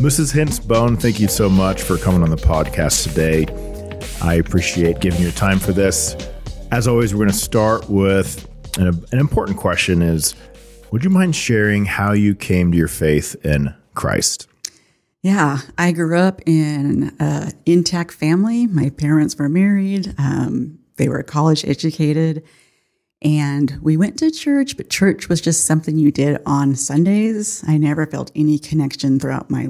Mrs. Hintz-Bohn, thank you so much for coming on the podcast today. I appreciate giving you time for this. As always, we're going to start with an important question is, would you mind sharing how you came to your faith in Christ? Yeah, I grew up in an intact family. My parents were married. They were college educated. And we went to church, but church was just something you did on Sundays. I never felt any connection throughout my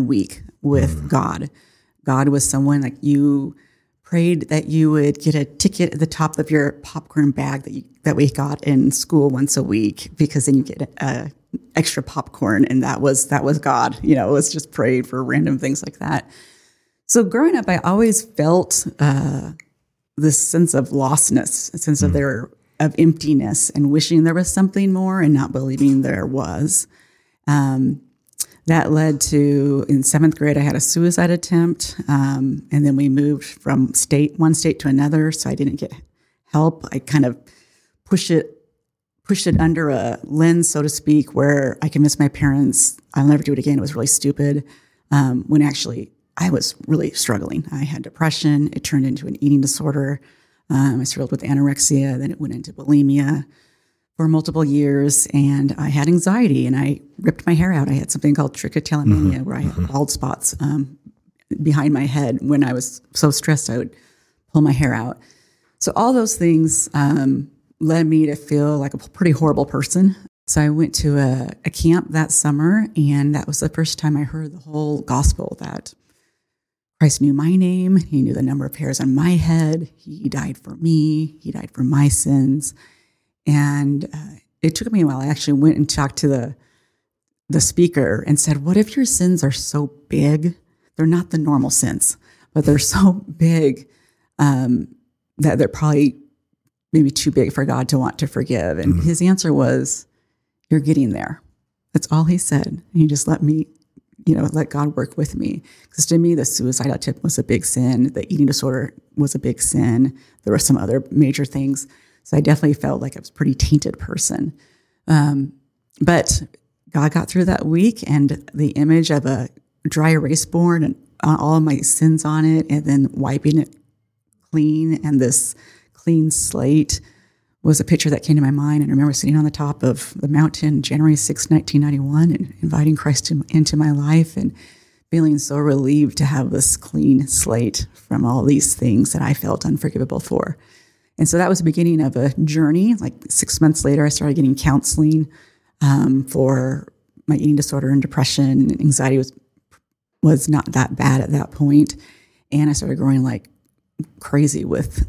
week with God. God was someone like you prayed that you would get a ticket at the top of your popcorn bag that we got in school once a week, because then you get extra popcorn, and that was God. You know, it was just prayed for random things like that. So growing up, I always felt this sense of lostness, a sense of emptiness, and wishing there was something more and not believing there was. That led to, in seventh grade, I had a suicide attempt, and then we moved from one state to another, so I didn't get help. I kind of pushed it under a lens, so to speak, where I convinced my parents, I'll never do it again, it was really stupid, when actually I was really struggling. I had depression, it turned into an eating disorder, I struggled with anorexia, then it went into bulimia for multiple years, and I had anxiety, and I ripped my hair out. I had something called trichotillomania, where I had bald spots behind my head. When I was so stressed, I would pull my hair out. So all those things led me to feel like a pretty horrible person. So I went to a camp that summer, and that was the first time I heard the whole gospel, that Christ knew my name. He knew the number of hairs on my head. He died for me. He died for my sins. And it took me a while. I actually went and talked to the speaker and said, what if your sins are so big? They're not the normal sins, but they're so big that they're probably maybe too big for God to want to forgive. And his answer was, you're getting there. That's all he said. And he just let me, let God work with me. Because to me, the suicide attempt was a big sin. The eating disorder was a big sin. There were some other major things. So I definitely felt like I was a pretty tainted person. But God got through that week, and the image of a dry erase board and all of my sins on it, and then wiping it clean and this clean slate, was a picture that came to my mind. And I remember sitting on the top of the mountain January 6, 1991, and inviting Christ into my life and feeling so relieved to have this clean slate from all these things that I felt unforgivable for. And so that was the beginning of a journey. Like 6 months later, I started getting counseling for my eating disorder and depression. And anxiety was not that bad at that point. And I started growing like crazy with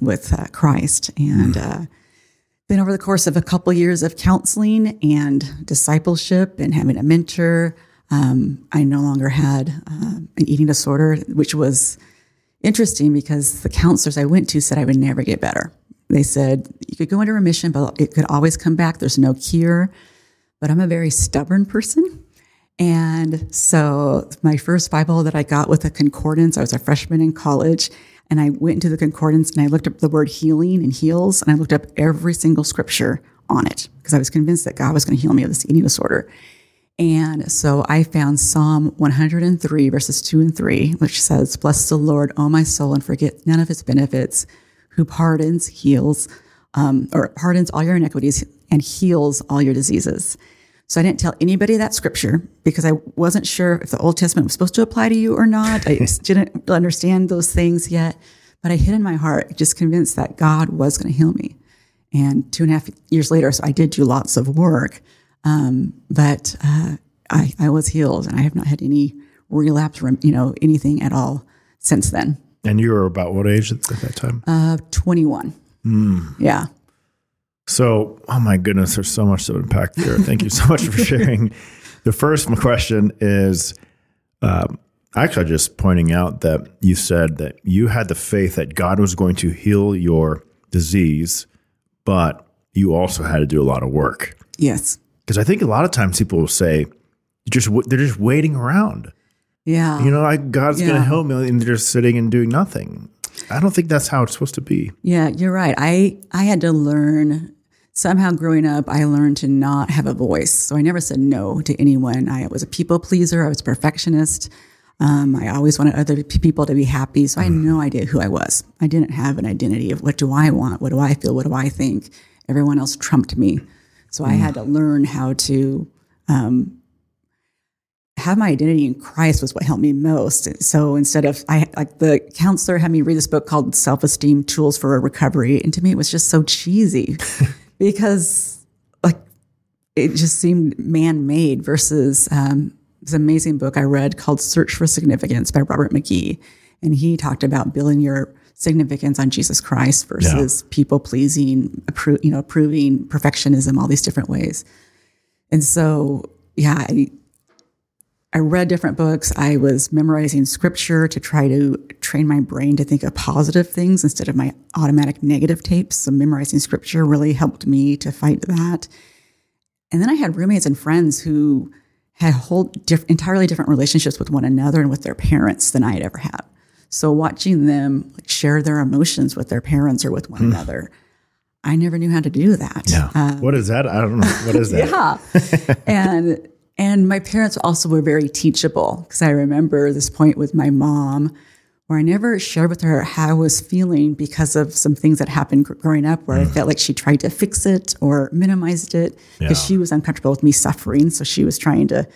Christ. And then over the course of a couple years of counseling and discipleship and having a mentor, I no longer had an eating disorder, which was interesting because the counselors I went to said I would never get better. They said, you could go into remission, but it could always come back. There's no cure. But I'm a very stubborn person. And so my first Bible that I got with a concordance, I was a freshman in college, and I went into the concordance and I looked up the word healing and heals, and I looked up every single scripture on it because I was convinced that God was going to heal me of this eating disorder. And so I found Psalm 103, verses 2 and 3, which says, bless the Lord, O my soul, and forget none of his benefits, who pardons, heals, or pardons all your iniquities and heals all your diseases. So I didn't tell anybody that scripture because I wasn't sure if the Old Testament was supposed to apply to you or not. I didn't understand those things yet, but I hid in my heart, just convinced that God was going to heal me. And 2.5 years later, so I did do lots of work, but I was healed, and I have not had any relapse, anything at all since then. And you were about what age at that time? 21. Yeah. So, oh my goodness, there's so much to unpack there. Thank you so much for sharing. The first question is actually just pointing out that you said that you had the faith that God was going to heal your disease, but you also had to do a lot of work. Yes. Because I think a lot of times people will say, they're just waiting around. Yeah. God's going to help me, and they're just sitting and doing nothing. I don't think that's how it's supposed to be. Yeah, you're right. I had to learn. somehow growing up, I learned to not have a voice. So I never said no to anyone. I was a people pleaser. I was a perfectionist. I always wanted other people to be happy. So I had no idea who I was. I didn't have an identity of what do I want? What do I feel? What do I think? Everyone else trumped me. So I had to learn how to have my identity in Christ was what helped me most. So instead of, the counselor had me read this book called Self-Esteem Tools for a Recovery. And to me, it was just so cheesy because it just seemed man-made versus... this amazing book I read called Search for Significance by Robert McGee. And he talked about building your significance on Jesus Christ versus people pleasing, approving perfectionism, all these different ways. And so, I read different books. I was memorizing scripture to try to train my brain to think of positive things instead of my automatic negative tapes. So memorizing scripture really helped me to fight that. And then I had roommates and friends who had whole entirely different relationships with one another and with their parents than I had ever had. So watching them share their emotions with their parents or with one another, I never knew how to do that. Yeah. What is that? I don't know. What is that? Yeah. And my parents also were very teachable because I remember this point with my mom where I never shared with her how I was feeling because of some things that happened growing up where I felt like she tried to fix it or minimized it because she was uncomfortable with me suffering. So she was trying to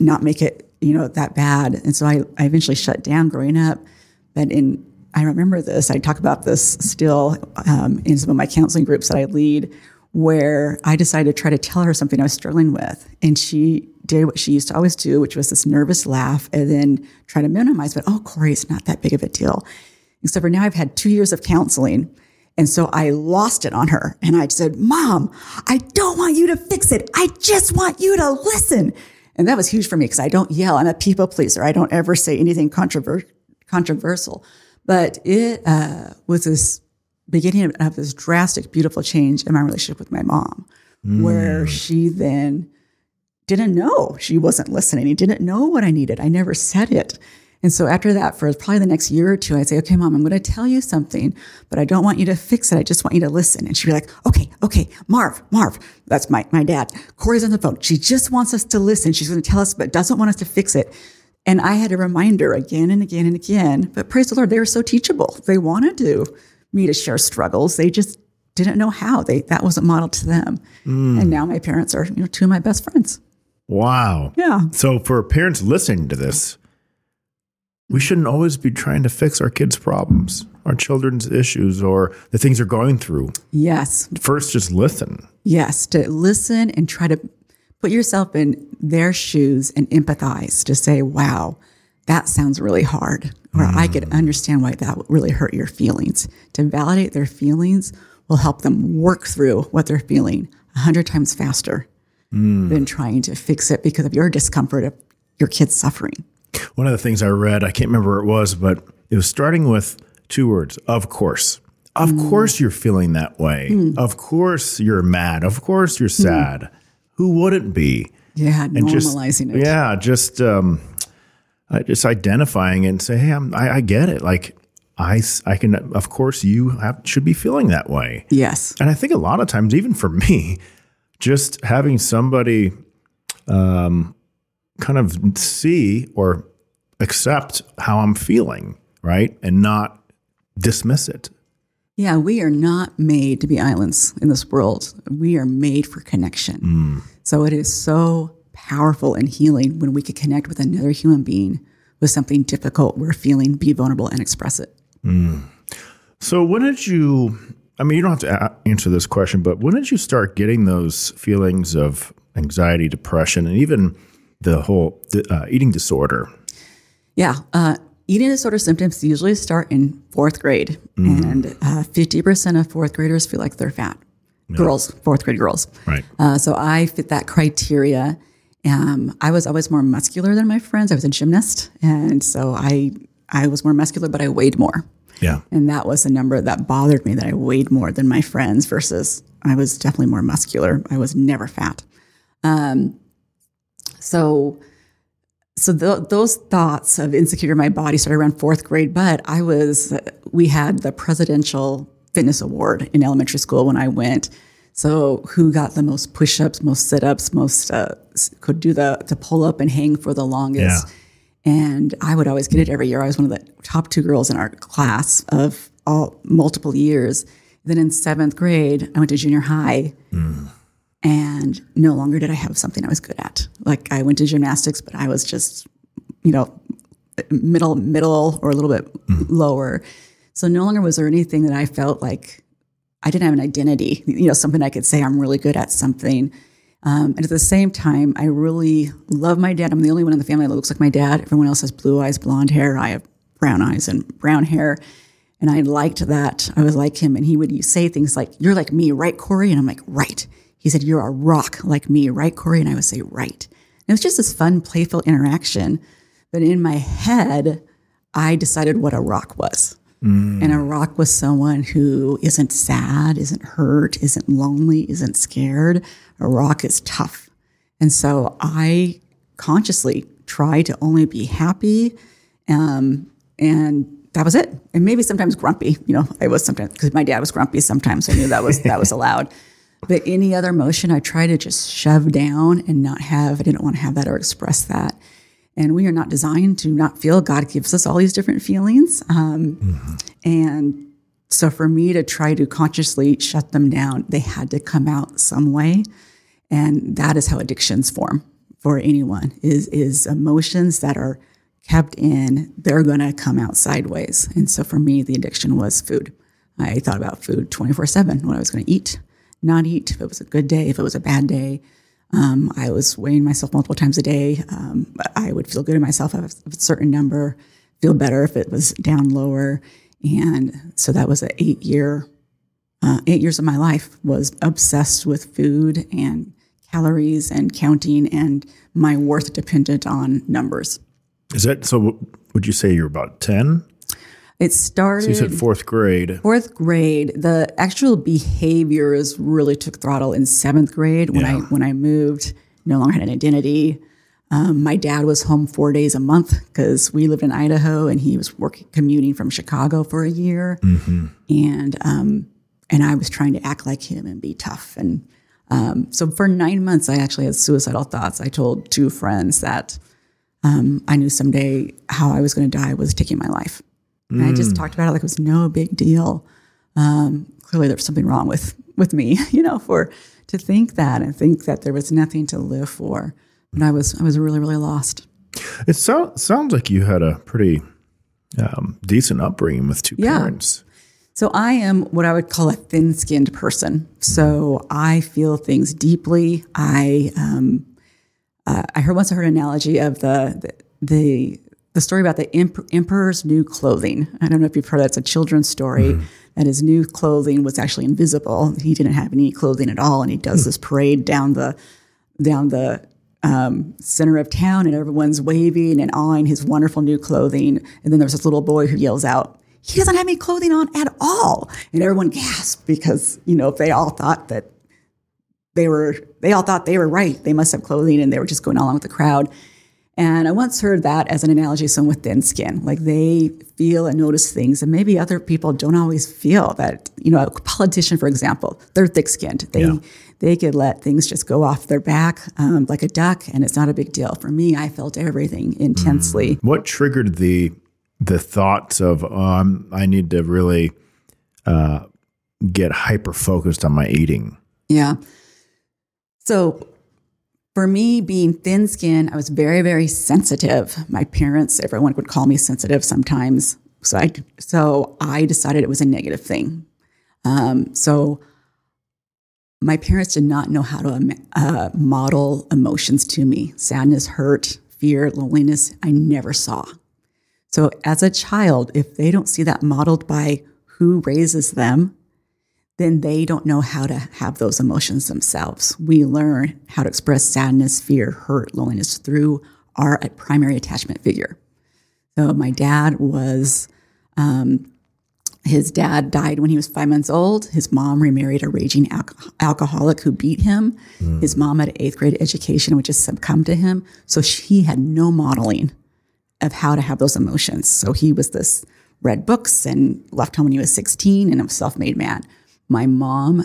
not make it, that bad. And so I eventually shut down growing up. But I remember this, I talk about this still in some of my counseling groups that I lead where I decided to try to tell her something I was struggling with. And she did what she used to always do, which was this nervous laugh and then try to minimize, but, oh, Kori, it's not that big of a deal. Except for now I've had 2 years of counseling. And so I lost it on her. And I said, Mom, I don't want you to fix it. I just want you to listen. And that was huge for me because I don't yell. I'm a people pleaser. I don't ever say anything controversial. But it was this beginning of this drastic, beautiful change in my relationship with my mom, where she then didn't know she wasn't listening. Didn't know what I needed. I never said it. And so after that, for probably the next year or two, I'd say, okay, Mom, I'm going to tell you something, but I don't want you to fix it. I just want you to listen. And she'd be like, okay, Marv, that's my dad. Kori's on the phone. She just wants us to listen. She's going to tell us, but doesn't want us to fix it. And I had a reminder again and again and again, but praise the Lord, they were so teachable. They wanted me to share struggles. They just didn't know how. That wasn't modeled to them. And now my parents are, two of my best friends. Wow. Yeah. So for parents listening to this, we shouldn't always be trying to fix our kids' problems, our children's issues, or the things they're going through. Yes. First, just listen. Yes, to listen and try to put yourself in their shoes and empathize to say, wow, that sounds really hard, or I could understand why that would really hurt your feelings. To validate their feelings will help them work through what they're feeling 100 times faster than trying to fix it because of your discomfort of your kid's suffering. One of the things I read, I can't remember where it was, but it was starting with 2 words, of course. Of course you're feeling that way. Of course you're mad. Of course you're sad. Who wouldn't be? Yeah, and normalizing it. Yeah, just identifying and say, hey, I get it. Like I can, of course you should be feeling that way. Yes. And I think a lot of times, even for me, just having somebody kind of see or accept how I'm feeling, right? And not dismiss it. Yeah. We are not made to be islands in this world. We are made for connection. So it is so powerful and healing when we could connect with another human being with something difficult we're feeling, be vulnerable and express it. So when did you, you don't have to answer this question, but when did you start getting those feelings of anxiety, depression, and even the whole eating disorder? Yeah. Eating disorder symptoms usually start in 4th grade and 50% of 4th graders feel like they're fat. Yeah. Girls, 4th grade girls. Right. So I fit that criteria. I was always more muscular than my friends. I was a gymnast. And so I was more muscular, but I weighed more. Yeah. And that was a number that bothered me, that I weighed more than my friends versus I was definitely more muscular. I was never fat. Those thoughts of insecurity in my body started around 4th grade, but we had the Presidential Fitness Award in elementary school when I went. So who got the most push-ups, most sit-ups, most could do the pull-up and hang for the longest. Yeah. And I would always get it every year. I was one of the top two girls in our class of all multiple years. Then in seventh grade, I went to junior high. Mm. And no longer did I have something I was good at. Like I went to gymnastics, but I was just, you know, middle or a little bit lower. So no longer was there anything that I felt like I didn't have an identity, you know, something I could say I'm really good at something. And at the same time, I really love my dad. I'm the only one in the family that looks like my dad. Everyone else has blue eyes, blonde hair. I have brown eyes and brown hair. And I liked that. I was like him. And he would say things like, "You're like me, right, Kori?" And I'm like, "Right." He said, "You're a rock like me, right, Kori?" And I would say, "Right." And it was just this fun, playful interaction. But in my head, I decided what a rock was. Mm. And a rock was someone who isn't sad, isn't hurt, isn't lonely, isn't scared. A rock is tough. And so I consciously tried to only be happy. And that was it. And maybe sometimes grumpy, you know, I was sometimes, because my dad was grumpy sometimes. So I knew that was allowed. But any other emotion I tried to just shove down and I didn't want to have that or express that. And we are not designed to not feel. God gives us all these different feelings. And so for me to try to consciously shut them down, they had to come out some way. And that is how addictions form for anyone, is emotions that are kept in, they're going to come out sideways. And so for me, the addiction was food. I thought about food 24/7, what I was going to eat, not eat, if it was a good day, if it was a bad day. I was weighing myself multiple times a day. I would feel good in myself at a certain number, feel better if it was down lower. And so that was an 8 years of my life was obsessed with food and calories and counting and my worth dependent on numbers. Is that, so would you say you're about 10? It started. So you said fourth grade. Fourth grade. The actual behaviors really took throttle in seventh grade when I moved. No longer had an identity. My dad was home 4 days a month because we lived in Idaho and he was commuting from Chicago for a year. Mm-hmm. And I was trying to act like him and be tough. And so for 9 months, I actually had suicidal thoughts. I told two friends that I knew someday how I was going to die was taking my life. And I just talked about it like it was no big deal. Clearly there was something wrong with me, you know, to think that and think that there was nothing to live for. And I was really, really lost. It sounds like you had a pretty decent upbringing with two parents. So I am what I would call a thin-skinned person. So I feel things deeply. I heard an analogy of the story about the emperor's new clothing. I don't know if you've heard that. It's a children's story that his new clothing was actually invisible. He didn't have any clothing at all. And he does this parade down the center of town and everyone's waving and eyeing his wonderful new clothing. And then there's this little boy who yells out, "He doesn't have any clothing on at all." And everyone gasped because, you know, if they all thought that they were right, they must have clothing and they were just going along with the crowd. And I once heard that as an analogy of someone with thin skin. Like they feel and notice things that maybe other people don't always feel. That, you know, a politician, for example, they're thick-skinned. They could let things just go off their back like a duck, and it's not a big deal. For me, I felt everything intensely. What triggered the thoughts of, I need to really get hyper-focused on my eating? Yeah. So for me, being thin skinned, I was very, very sensitive. My parents, everyone would call me sensitive sometimes. So I decided it was a negative thing. So my parents did not know how to model emotions to me. Sadness, hurt, fear, loneliness, I never saw. So as a child, if they don't see that modeled by who raises them, then they don't know how to have those emotions themselves. We learn how to express sadness, fear, hurt, loneliness through our primary attachment figure. So my dad was, his dad died when he was 5 months old. His mom remarried a raging alcoholic who beat him. His mom had an eighth grade education, which just succumbed to him. So she had no modeling of how to have those emotions. So he was this, read books and left home when he was 16 and a self-made man. My mom,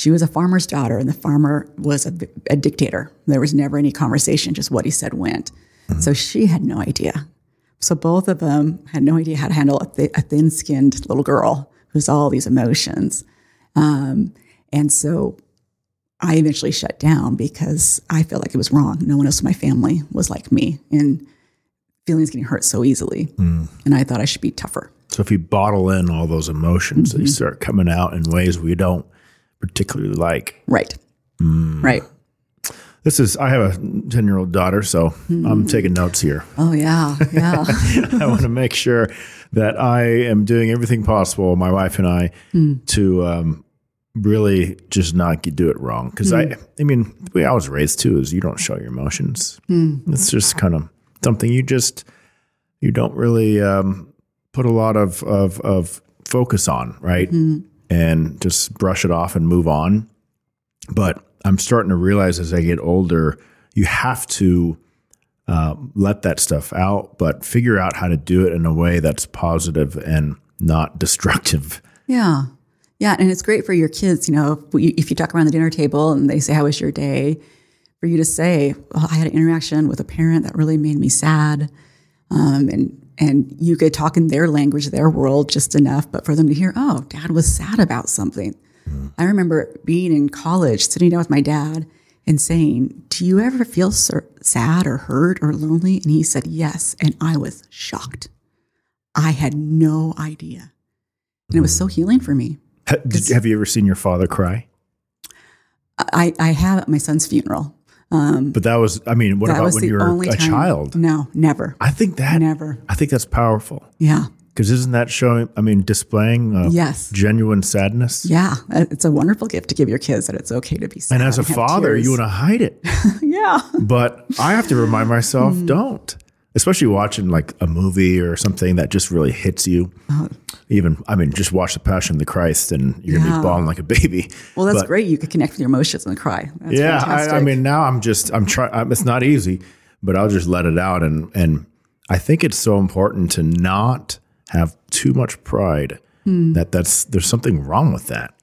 She was a farmer's daughter, and the farmer was a dictator. There was never any conversation, just what he said went. Mm-hmm. So she had no idea. So both of them had no idea how to handle a thin-skinned little girl who's all these emotions. And so I eventually shut down because I felt like it was wrong. No one else in my family was like me, and feelings getting hurt so easily. Mm. And I thought I should be tougher. So if you bottle in all those emotions, mm-hmm. they start coming out in ways we don't particularly like. Right. Mm. Right. I have a 10-year-old daughter, so mm-hmm. I'm taking notes here. Oh, yeah. Yeah. I want to make sure that I am doing everything possible, my wife and I, to really just not do it wrong. Because I mean, the way I was raised too is you don't show your emotions. Mm. It's just kind of something you don't really put a lot of focus on, right? Mm. And just brush it off and move on. But I'm starting to realize as I get older, you have to let that stuff out, but figure out how to do it in a way that's positive and not destructive. Yeah. Yeah. And it's great for your kids. You know, if you talk around the dinner table and they say, how was your day? For you to say, oh, I had an interaction with a parent that really made me sad. And you could talk in their language, their world just enough, but for them to hear, oh, dad was sad about something. Mm. I remember being in college, sitting down with my dad and saying, do you ever feel sad or hurt or lonely? And he said, yes. And I was shocked. I had no idea. And it was so healing for me. Have you ever seen your father cry? I have at my son's funeral. But that was, I mean, what about when you were a child? No, never. I think that's powerful. Yeah. Because isn't that displaying genuine sadness? Yeah. It's a wonderful gift to give your kids that it's okay to be sad. And as a father, you want to hide it. Yeah. But I have to remind myself, don't. Especially watching like a movie or something that just really hits you. Just watch The Passion of the Christ and you're going to be bawling like a baby. Well, that's great. You can connect with your emotions and cry. That's fantastic. Now it's not easy, but I'll just let it out. And I think it's so important to not have too much pride there's something wrong with that.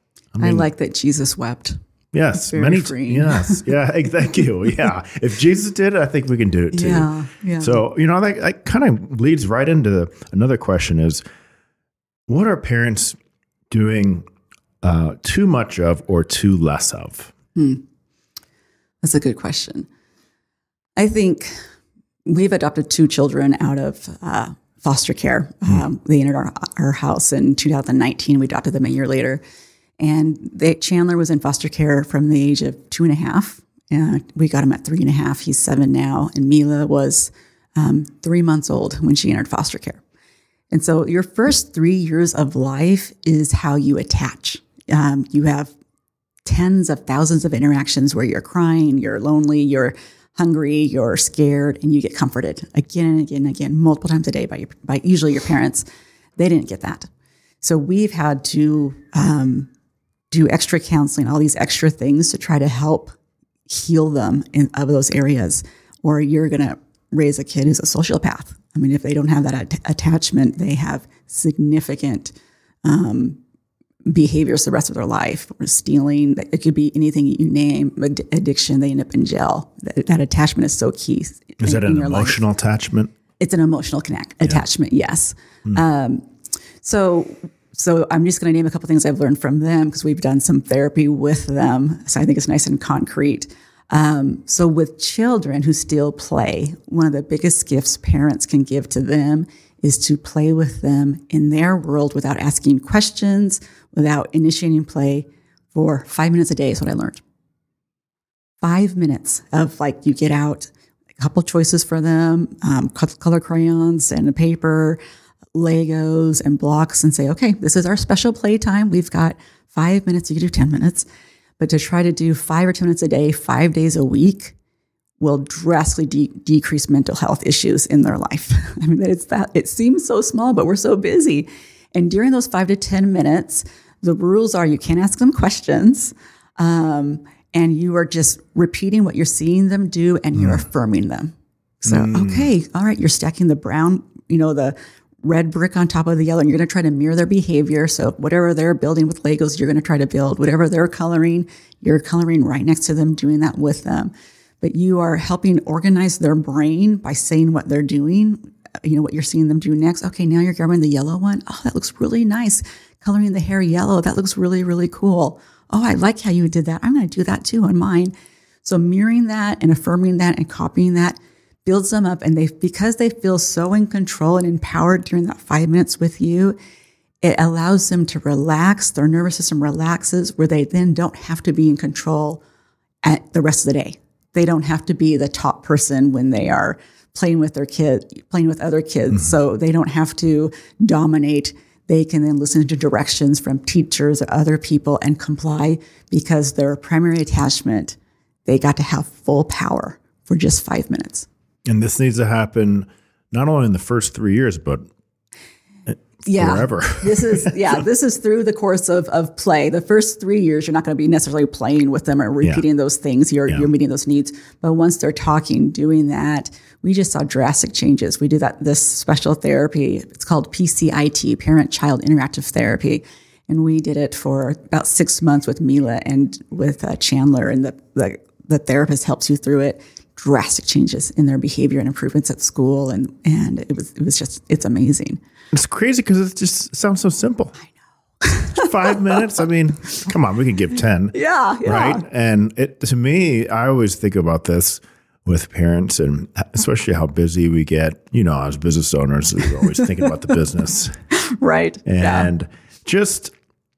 I like that Jesus wept. Yes, many times. Yes, yeah. Hey, thank you. Yeah, if Jesus did it, I think we can do it too. Yeah, yeah. So that kind of leads right into another question: is what are parents doing too much of or too less of? That's a good question. I think we've adopted 2 children out of foster care. They entered our house in 2019. We adopted them a year later. And Chandler was in foster care from the age of 2.5. We got him at 3.5. He's 7 now. And Mila was 3 months old when she entered foster care. And so your first 3 years of life is how you attach. You have tens of thousands of interactions where you're crying, you're lonely, you're hungry, you're scared, and you get comforted again and again and again, multiple times a day by usually your parents. They didn't get that. So we've had to... do extra counseling, all these extra things to try to help heal them of those areas, or you're going to raise a kid who's a sociopath. I mean, if they don't have that attachment, they have significant behaviors the rest of their life, or stealing. It could be anything you name, addiction, they end up in jail. That attachment is so key. Is that an emotional attachment? It's an emotional attachment, yes. Mm. So I'm just going to name a couple things I've learned from them because we've done some therapy with them. So I think it's nice and concrete. So with children who still play, one of the biggest gifts parents can give to them is to play with them in their world without asking questions, without initiating play for 5 minutes a day is what I learned. 5 minutes of you get out a couple choices for them, color crayons and a paper, Legos and blocks, and say, okay, this is our special play time. We've got 5 minutes. You can do 10 minutes, but to try to do 5 or 10 minutes a day, 5 days a week will drastically decrease mental health issues in their life. I mean, it seems so small, but we're so busy. And during those 5 to 10 minutes, the rules are you can't ask them questions. And you are just repeating what you're seeing them do and you're affirming them. So, okay, all right, you're stacking the brown, the red brick on top of the yellow, and you're going to try to mirror their behavior. So whatever they're building with Legos, you're going to try to build. Whatever they're coloring, you're coloring right next to them, doing that with them. But you are helping organize their brain by saying what they're doing, you know, what you're seeing them do next. Okay, now you're grabbing the yellow one. Oh, that looks really nice. Coloring the hair yellow. That looks really, really cool. Oh, I like how you did that. I'm going to do that too on mine. So mirroring that and affirming that and copying that builds them up. And because they feel so in control and empowered during that 5 minutes with you, it allows them to relax. Their nervous system relaxes, where they then don't have to be in control at the rest of the day. They don't have to be the top person when they are playing with other kids. Mm-hmm. So they don't have to dominate. They can then listen to directions from teachers or other people and comply, because their primary attachment, they got to have full power for just 5 minutes. And this needs to happen not only in the first 3 years, but forever. This is through the course of play. The first 3 years, you're not going to be necessarily playing with them or repeating those things. You're meeting those needs. But once they're talking, doing that, we just saw drastic changes. We do this special therapy. It's called PCIT, Parent-Child Interactive Therapy. And we did it for about 6 months with Mila and with Chandler. And the therapist helps you through it. Drastic changes in their behavior and improvements at school. And it was just, it's amazing. It's crazy because it just sounds so simple. I know. 5 minutes. I mean, come on, we can give 10. Yeah. Right? And to me, I always think about this with parents, and especially how busy we get. You know, as business owners, we're always thinking about the business. Right. And just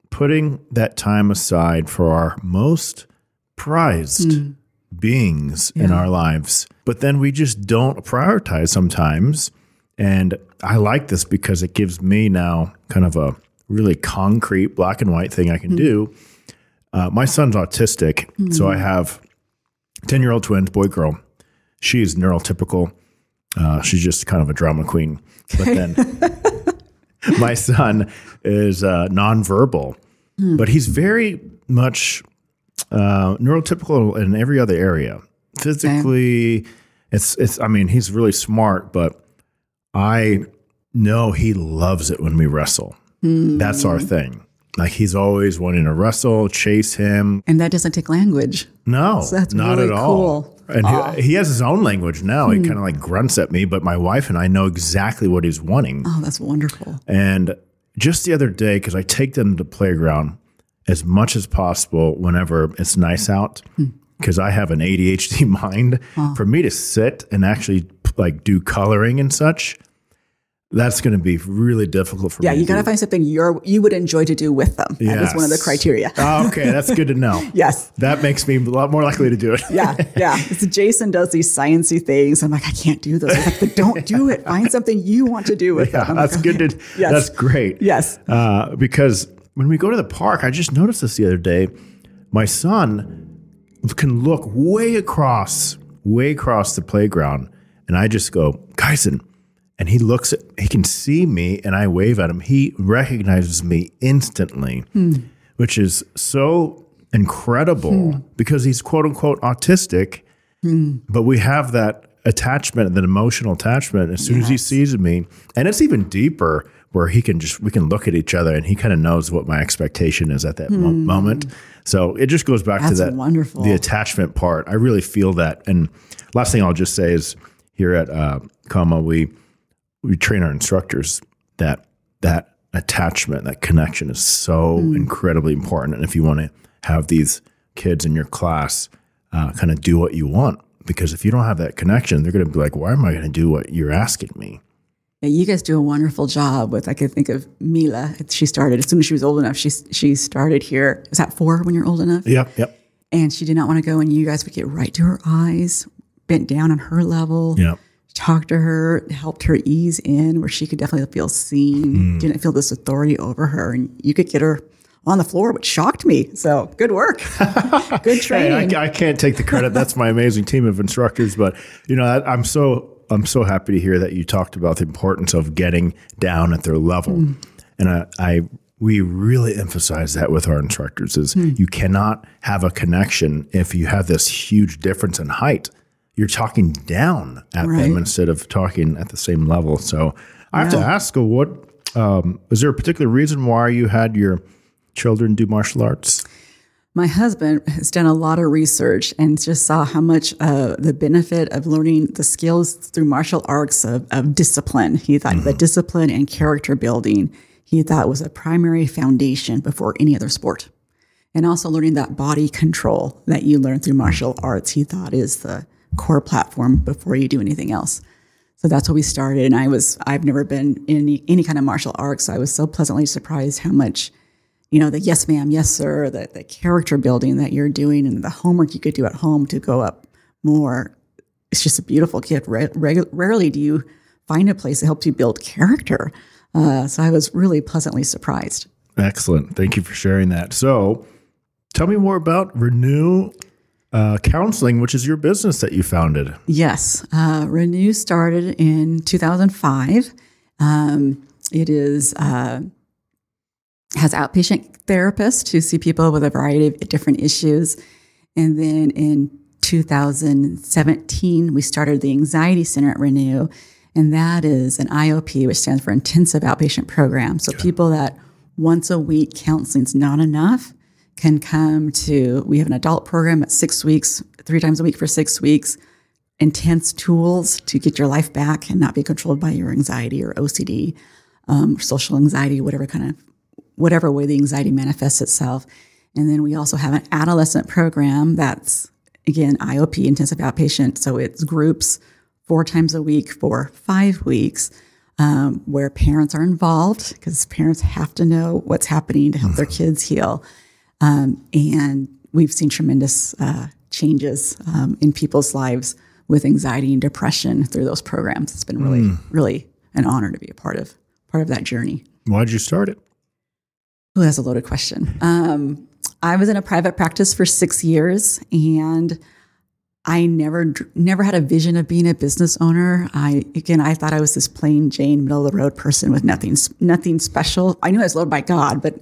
putting that time aside for our most prized beings in our lives. But then we just don't prioritize sometimes. And I like this because it gives me now kind of a really concrete black and white thing I can do. My son's autistic. Mm. So I have 10-year-old twins, boy, girl. She is neurotypical. She's just kind of a drama queen. But then my son is nonverbal, but he's very much neurotypical in every other area. Physically, it's. I mean, he's really smart, but I know he loves it when we wrestle. Mm. That's our thing. Like, he's always wanting to wrestle, chase him. And that doesn't take language. No, so that's not really at all. Cool. And he has his own language now. He kind of like grunts at me, but my wife and I know exactly what he's wanting. Oh, that's wonderful. And just the other day, because I take them to the playground as much as possible whenever it's nice out, because I have an ADHD mind. Oh. For me to sit and actually like do coloring and such, that's going to be really difficult for me. Yeah, you got to find something you would enjoy to do with them. Yes. That is one of the criteria. Oh, okay, that's good to know. Yes. That makes me a lot more likely to do it. Yeah. So Jason does these sciencey things. I'm like, I can't do those. Like, but don't do it. Find something you want to do with them. That's like, good. Yes. That's great. Yes. Because when we go to the park, I just noticed this the other day. My son can look way across the playground, and I just go, Kyson. And he can see me, and I wave at him. He recognizes me instantly, which is so incredible because he's quote unquote autistic, but we have that attachment, that emotional attachment as soon as he sees me. And it's even deeper where we can look at each other and he kind of knows what my expectation is at that moment. So it just goes back to that wonderful, the attachment part. I really feel that. And last thing I'll just say is here at Coma, we train our instructors that attachment, that connection is so incredibly important. And if you want to have these kids in your class kind of do what you want, because if you don't have that connection, they're going to be like, why am I going to do what you're asking me? Yeah, you guys do a wonderful job with, I can think of Mila. She started, as soon as she was old enough, she started here. Is that 4 when you're old enough? Yep. And she did not want to go, and you guys would get right to her eyes, bent down on her level. Yep. Talked to her, helped her ease in where she could definitely feel seen, didn't feel this authority over her. And you could get her on the floor, which shocked me. So good work. Good training. Hey, I can't take the credit. That's my amazing team of instructors. But, you know, I'm so happy to hear that you talked about the importance of getting down at their level. And we really emphasize that with our instructors is you cannot have a connection if you have this huge difference in height. You're talking down at them instead of talking at the same level. So I have to ask, what is there a particular reason why you had your children do martial arts? My husband has done a lot of research and just saw how much the benefit of learning the skills through martial arts of discipline. He thought the discipline and character building, he thought, was a primary foundation before any other sport. And also learning that body control that you learn through martial arts, he thought, is the core platform before you do anything else. So that's what we started. And I've never been in any kind of martial arts. So I was so pleasantly surprised how much, you know, the yes ma'am, yes sir, the character building that you're doing and the homework you could do at home to go up more. It's just a beautiful gift. Rarely do you find a place that helps you build character. So I was really pleasantly surprised. Excellent. Thank you for sharing that. So tell me more about Renew Counseling, which is your business that you founded. Yes. Renew started in 2005. It is... has outpatient therapists who see people with a variety of different issues. And then in 2017, we started the Anxiety Center at Renew, and that is an IOP, which stands for Intensive Outpatient Program. So people that once a week counseling's not enough can come to, we have an adult program at 6 weeks, 3 times a week for 6 weeks, intense tools to get your life back and not be controlled by your anxiety or OCD, social anxiety, whatever way the anxiety manifests itself. And then we also have an adolescent program that's, again, IOP, intensive outpatient. So it's groups 4 times a week for 5 weeks where parents are involved because parents have to know what's happening to help their kids heal. And we've seen tremendous changes in people's lives with anxiety and depression through those programs. It's been really, really an honor to be a part of that journey. Why did you start it? Oh, that's a loaded question. I was in a private practice for 6 years, and I never had a vision of being a business owner. I thought I was this plain Jane, middle of the road person with nothing special. I knew I was loved by God, but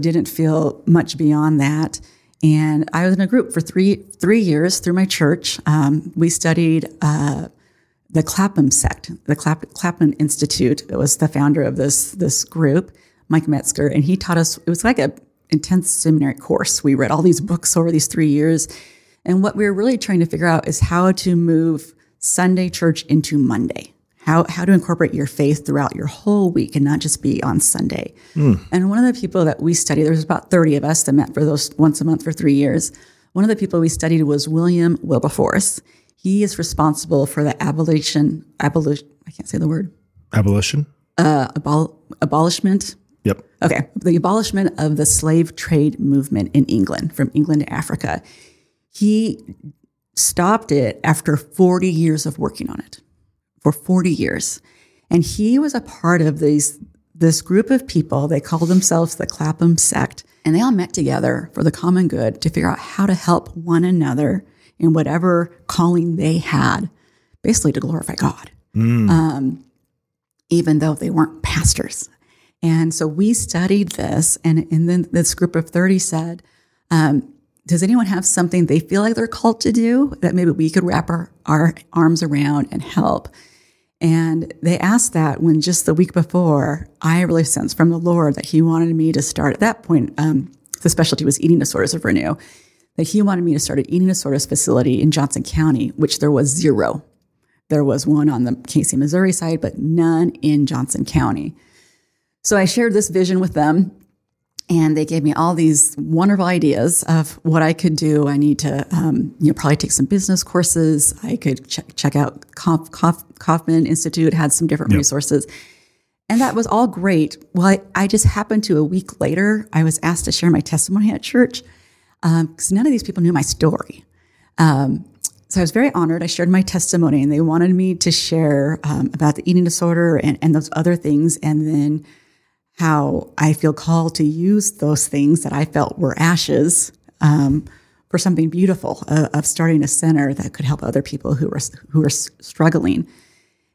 didn't feel much beyond that. And I was in a group for three years through my church. We studied the Clapham sect, the Clapham Institute. That was the founder of this group, Mike Metzger, and he taught us, it was like an intense seminary course. We read all these books over these 3 years. And what we were really trying to figure out is how to move Sunday church into Monday, how to incorporate your faith throughout your whole week and not just be on Sunday. And one of the people that we studied, there was about 30 of us that met for those once a month for 3 years. One of the people we studied was William Wilberforce. He is responsible for the abolishment. Yep. Okay. The abolishment of the slave trade movement in England, from England to Africa. He stopped it after 40 years of working on it, for 40 years. And he was a part of this group of people. They called themselves the Clapham sect, and they all met together for the common good to figure out how to help one another in whatever calling they had, basically to glorify God, even though they weren't pastors. And so we studied this, and then this group of 30 said, does anyone have something they feel like they're called to do that maybe we could wrap our arms around and help? And they asked that when just the week before, I really sensed from the Lord that he wanted me to start, at that point, the specialty was eating disorders of Renew, that he wanted me to start an eating disorders facility in Johnson County, which there was zero. There was one on the KC, Missouri side, but none in Johnson County. So I shared this vision with them, and they gave me all these wonderful ideas of what I could do. I need to, probably take some business courses. I could check out Kaufman Institute, had some different resources. And that was all great. Well, I just happened to, a week later, I was asked to share my testimony at church because none of these people knew my story. So I was very honored. I shared my testimony, and they wanted me to share about the eating disorder and those other things, and then how I feel called to use those things that I felt were ashes for something beautiful of starting a center that could help other people who are struggling.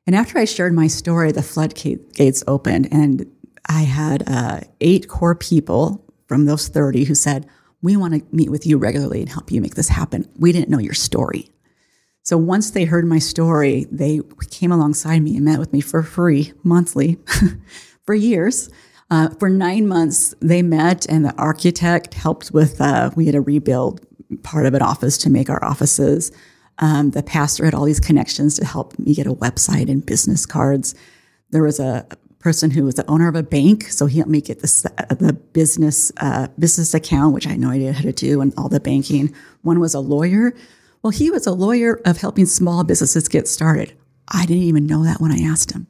And after I shared my story, the floodgates opened, and I had 8 core people from those 30 who said, "We want to meet with you regularly and help you make this happen. We didn't know your story." So once they heard my story, they came alongside me and met with me for free monthly for years. For 9 months, they met, and the architect helped with, we had to rebuild part of an office to make our offices. The pastor had all these connections to help me get a website and business cards. There was a person who was the owner of a bank, so he helped me get the business account, which I had no idea how to do, and all the banking. One was a lawyer. Well, he was a lawyer of helping small businesses get started. I didn't even know that when I asked him.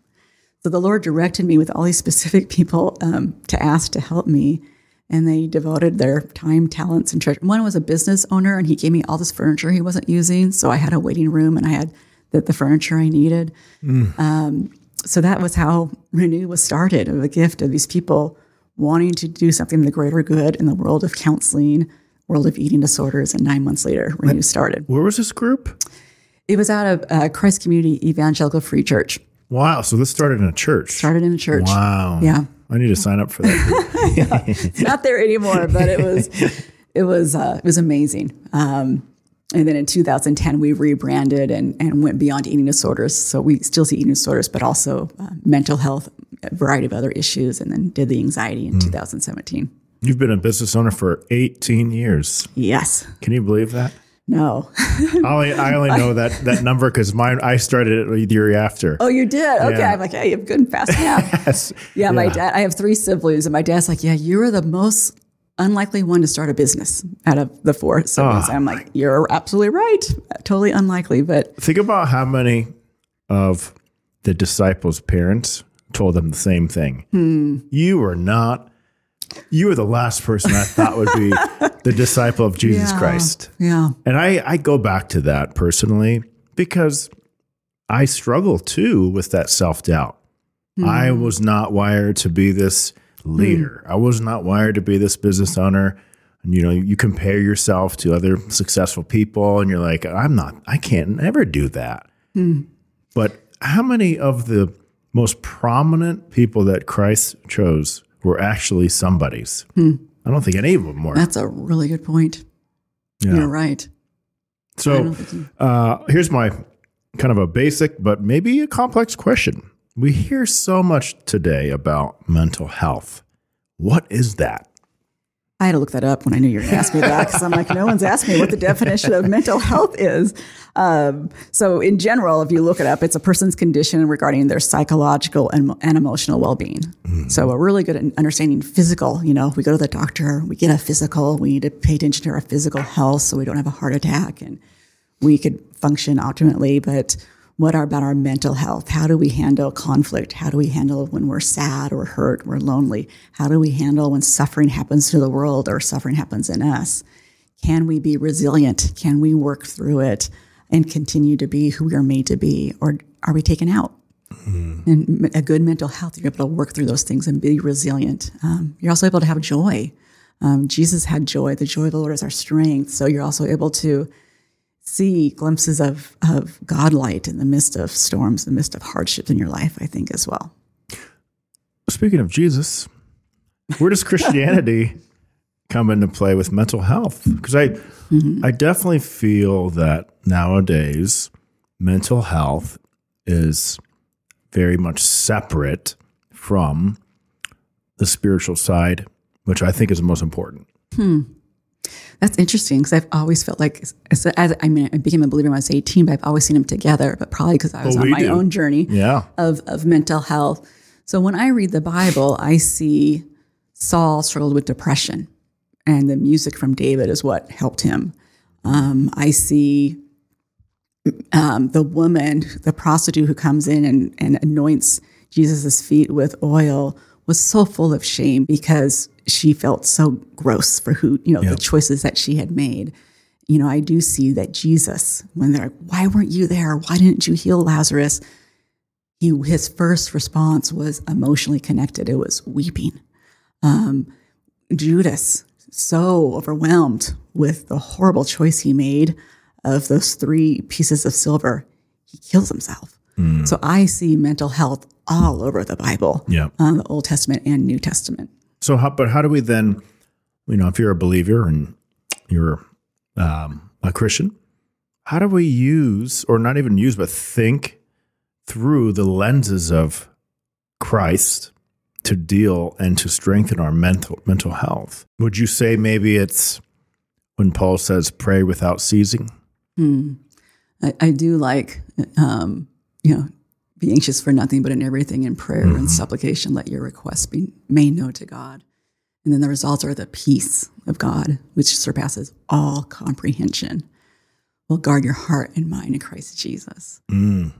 So the Lord directed me with all these specific people to ask to help me, and they devoted their time, talents, and treasure. One was a business owner, and he gave me all this furniture he wasn't using, so I had a waiting room, and I had the furniture I needed. So that was how Renew was started, of the gift of these people wanting to do something in the greater good in the world of counseling, world of eating disorders, and 9 months later, Renew started. Where was this group? It was out of Christ Community Evangelical Free Church. Wow. So this started in a church. Started in a church. Wow. Yeah. I need to sign up for that. Yeah. It's not there anymore, but it was amazing. And then in 2010, we rebranded and went beyond eating disorders. So we still see eating disorders, but also mental health, a variety of other issues, and then did the anxiety in 2017. You've been a business owner for 18 years. Yes. Can you believe that? No. I only know that number because mine, I started it a year after. Oh, you did? Okay. Yeah. I'm like, hey, you have good and fast math. Yes. Yeah, my dad, I have 3 siblings, and my dad's like, yeah, you were the most unlikely one to start a business out of the 4 siblings. I'm like, you're absolutely right. Totally unlikely. But think about how many of the disciples' parents told them the same thing. You were the last person I thought would be the disciple of Jesus Christ. Yeah. And I go back to that personally because I struggle too with that self-doubt. I was not wired to be this leader. I was not wired to be this business owner. And, you know, you compare yourself to other successful people and you're like, I can't ever do that. But how many of the most prominent people that Christ chose were actually somebody's? I don't think any of them were. That's a really good point. Yeah. You're right. So here's my kind of a basic, but maybe a complex question. We hear so much today about mental health. What is that? I had to look that up when I knew you were going to ask me that because I'm like, no one's asked me what the definition of mental health is. So in general, if you look it up, it's a person's condition regarding their psychological and emotional well-being. So a really good understanding physical, you know, we go to the doctor, we get a physical, we need to pay attention to our physical health so we don't have a heart attack and we could function optimally. But what about our mental health? How do we handle conflict? How do we handle when we're sad or hurt or lonely? How do we handle when suffering happens to the world or suffering happens in us? Can we be resilient? Can we work through it and continue to be who we are made to be? Or are we taken out? And a good mental health, you're able to work through those things and be resilient. You're also able to have joy. Jesus had joy. The joy of the Lord is our strength. So you're also able to see glimpses of God light in the midst of storms, the midst of hardships in your life, I think, as well. Speaking of Jesus, where does Christianity come into play with mental health? Because I definitely feel that nowadays mental health is very much separate from the spiritual side, which I think is the most important. That's interesting because I've always felt like, I became a believer when I was 18, but I've always seen them together, but probably because I was on my own journey of mental health. So when I read the Bible, I see Saul struggled with depression, and the music from David is what helped him. I see the woman, the prostitute who comes in and anoints Jesus' feet with oil, was so full of shame because she felt so gross for who, you know, the choices that she had made. You know, I do see that Jesus, when they're like, why weren't you there? Why didn't you heal Lazarus? His first response was emotionally connected. It was weeping. Judas, so overwhelmed with the horrible choice he made of those 3 pieces of silver, he kills himself. So I see mental health all over the Bible, the Old Testament and New Testament. So how do we then, you know, if you're a believer and you're a Christian, how do we use, or not even use, but think through the lenses of Christ to deal and to strengthen our mental health? Would you say maybe it's when Paul says, pray without ceasing? I do like, be anxious for nothing, but in everything in prayer and supplication, let your requests be made known to God. And then the results are the peace of God, which surpasses all comprehension, will guard your heart and mind in Christ Jesus.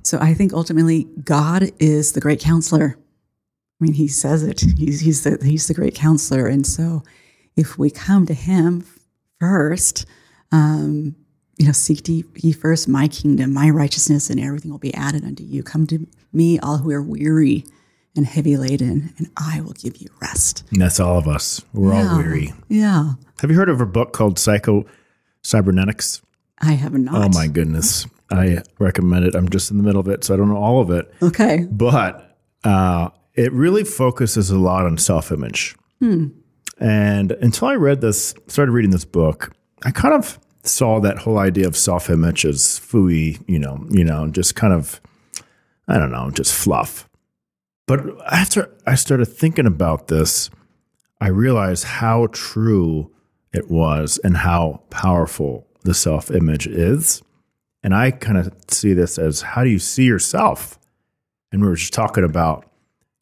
So I think ultimately God is the great counselor. I mean, he says it. He's the great counselor. And so if we come to him first, seek ye first my kingdom, my righteousness, and everything will be added unto you. Come to me, all who are weary and heavy laden, and I will give you rest. And that's all of us. We're all weary. Yeah. Have you heard of a book called Psycho-Cybernetics? I have not. Oh, my goodness. I recommend it. I'm just in the middle of it, so I don't know all of it. Okay. But it really focuses a lot on self-image. And until I started reading this book, I kind of saw that whole idea of self-image as phooey, just kind of, I don't know, just fluff. But after I started thinking about this, I realized how true it was and how powerful the self-image is. And I kind of see this as, how do you see yourself? And we were just talking about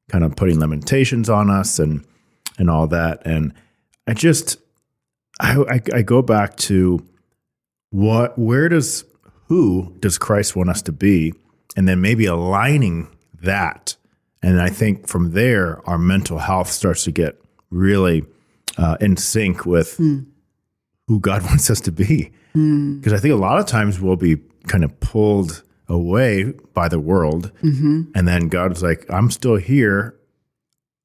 kind of putting limitations on us and all that. And I just, I go back to who does Christ want us to be? And then maybe aligning that. And I think from there, our mental health starts to get really in sync with who God wants us to be. Because I think a lot of times we'll be kind of pulled away by the world. And then God's like, I'm still here.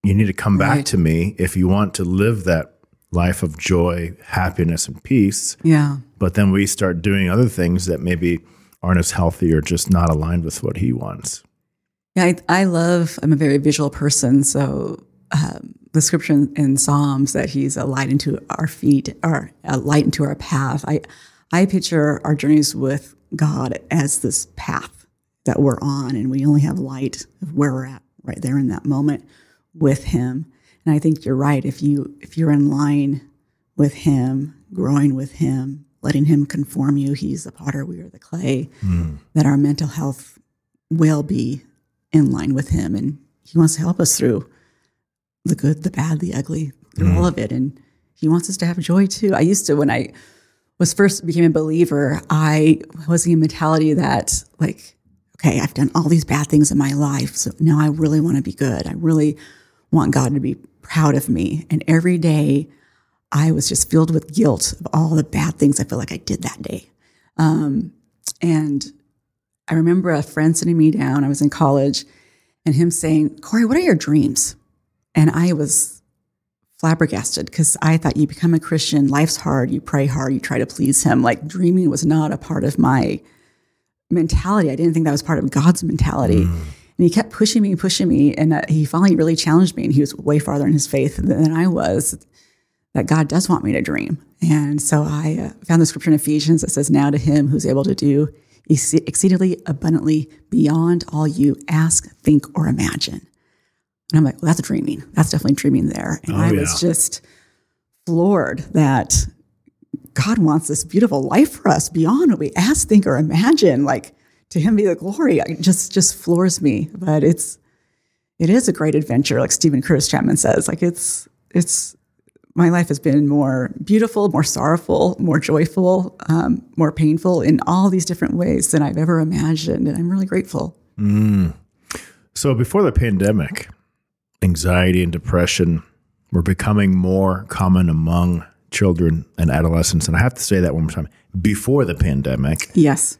You need to come back to me if you want to live that life of joy, happiness, and peace. Yeah. But then we start doing other things that maybe aren't as healthy or just not aligned with what he wants. Yeah, I'm a very visual person. So the scripture in Psalms that he's a light into our feet, or a light into our path. I picture our journeys with God as this path that we're on, and we only have light of where we're at right there in that moment with him. And I think you're right. If you're in line with him, growing with him, letting him conform you, he's the potter, we are the clay, that our mental health will be in line with him. And he wants to help us through the good, the bad, the ugly, through all of it. And he wants us to have joy too. I used to, when I became a believer, I was in a mentality that like, okay, I've done all these bad things in my life, so now I really want to be good. I really want God to be proud of me. And every day I was just filled with guilt of all the bad things I feel like I did that day. And I remember a friend sitting me down, I was in college, and him saying, Kori, what are your dreams? And I was flabbergasted because I thought you become a Christian, life's hard, you pray hard, you try to please him. Like dreaming was not a part of my mentality. I didn't think that was part of God's mentality. And he kept pushing me. And he finally really challenged me. And he was way farther in his faith than I was, that God does want me to dream. And so I found the scripture in Ephesians that says, now to him who's able to do exceedingly abundantly beyond all you ask, think, or imagine. And I'm like, well, that's dreaming. That's definitely dreaming there. And I was just floored that God wants this beautiful life for us beyond what we ask, think, or imagine. Like, to him be the glory. It just floors me. But it is a great adventure. Like Stephen Curtis Chapman says, like it's my life has been more beautiful, more sorrowful, more joyful, more painful in all these different ways than I've ever imagined. And I'm really grateful. So before the pandemic, anxiety and depression were becoming more common among children and adolescents. And I have to say that one more time, before the pandemic. Yes.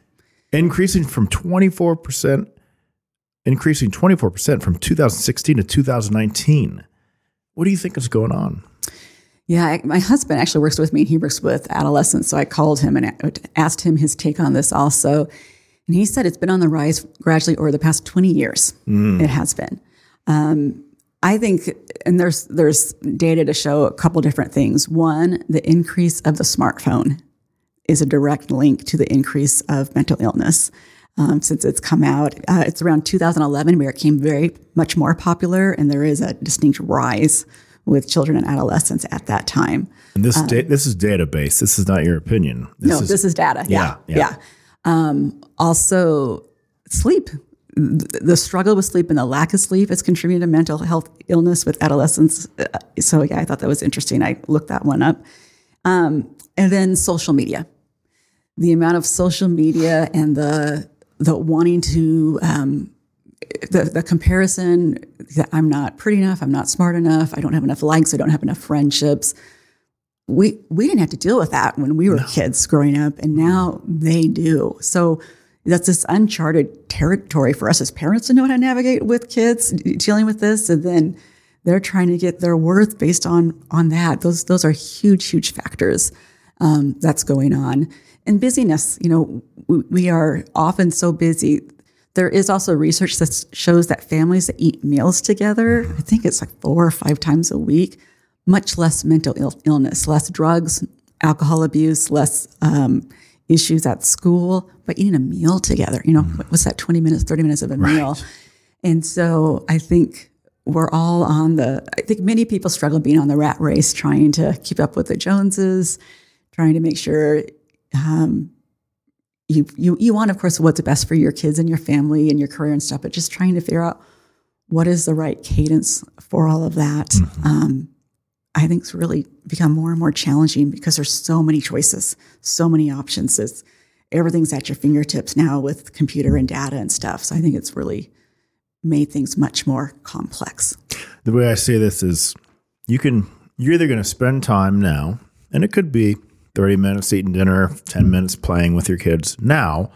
Increasing 24% from 2016 to 2019. What do you think is going on? Yeah, my husband actually works with me. He works with adolescents. So I called him and asked him his take on this also. And he said it's been on the rise gradually over the past 20 years. It has been. I think, and there's data to show a couple different things. One, the increase of the smartphone is a direct link to the increase of mental illness. Since it's come out, it's around 2011 where it became very much more popular, and there is a distinct rise with children and adolescents at that time. And this this is database. This is not your opinion. This is data. Yeah. Also, sleep. The struggle with sleep and the lack of sleep is contributing to mental health illness with adolescents. So yeah, I thought that was interesting. I looked that one up. And then social media. The amount of social media and the wanting to, the comparison that I'm not pretty enough, I'm not smart enough, I don't have enough likes, I don't have enough friendships. We didn't have to deal with that when we were kids growing up, and now they do. So that's this uncharted territory for us as parents to know how to navigate with kids dealing with this, and then they're trying to get their worth based on that. Those are huge factors that's going on. And busyness, we are often so busy. There is also research that shows that families that eat meals together, I think it's like 4 or 5 times a week, much less mental illness, less drugs, alcohol abuse, less issues at school, but eating a meal together, what's that, 20 minutes, 30 minutes of a meal? And so I think we're all I think many people struggle being on the rat race, trying to keep up with the Joneses, trying to make sure you want, of course, what's best for your kids and your family and your career and stuff, but just trying to figure out what is the right cadence for all of that. I think it's really become more and more challenging because there's so many choices, so many options. Everything's at your fingertips now with computer and data and stuff. So I think it's really made things much more complex. The way I see this is you're either going to spend time now, and it could be 30 minutes eating dinner, 10 minutes playing with your kids now,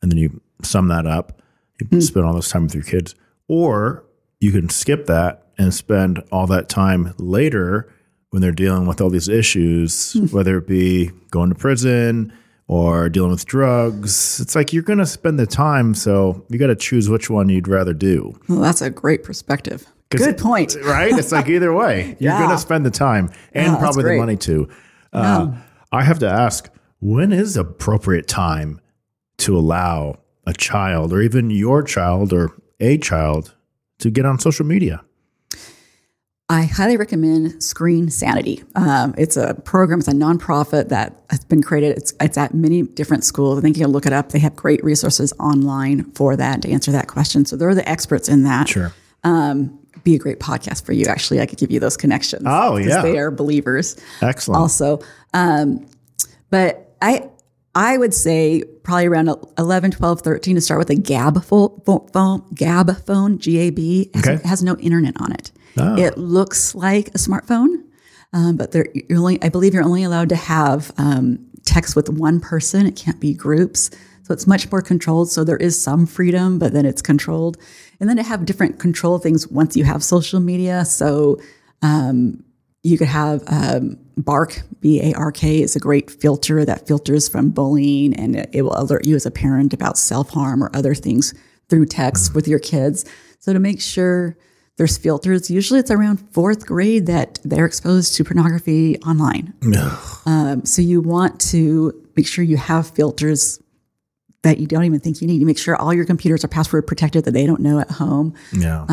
and then you sum that up, you spend all this time with your kids, or you can skip that and spend all that time later when they're dealing with all these issues, whether it be going to prison or dealing with drugs. It's like you're going to spend the time, so you got to choose which one you'd rather do. Well, that's a great perspective. Good point. Right? It's like either way, you're going to spend the time and probably the money too. I have to ask, when is the appropriate time to allow a child or even your child or a child to get on social media? I highly recommend Screen Sanity. It's a program, it's a nonprofit that has been created. It's at many different schools. I think you can look it up. They have great resources online for that to answer that question. So they're the experts in that. Sure. Be a great podcast for you, actually. I could give you those connections. Oh, yeah. They are believers. Excellent. Also. But I would say probably around 11, 12, 13 to start with a GAB phone, G-A-B. It has no internet on it. Oh. It looks like a smartphone, but you're only allowed to have text with one person. It can't be groups. So it's much more controlled. So there is some freedom, but then it's controlled. And then to have different control things once you have social media. So you could have Bark, B-A-R-K, is a great filter that filters from bullying, and it will alert you as a parent about self-harm or other things through text with your kids. So to make sure there's filters. Usually it's around 4th grade that they're exposed to pornography online. So you want to make sure you have filters that you don't even think you need. You make sure all your computers are password protected, that they don't know at home. Yeah.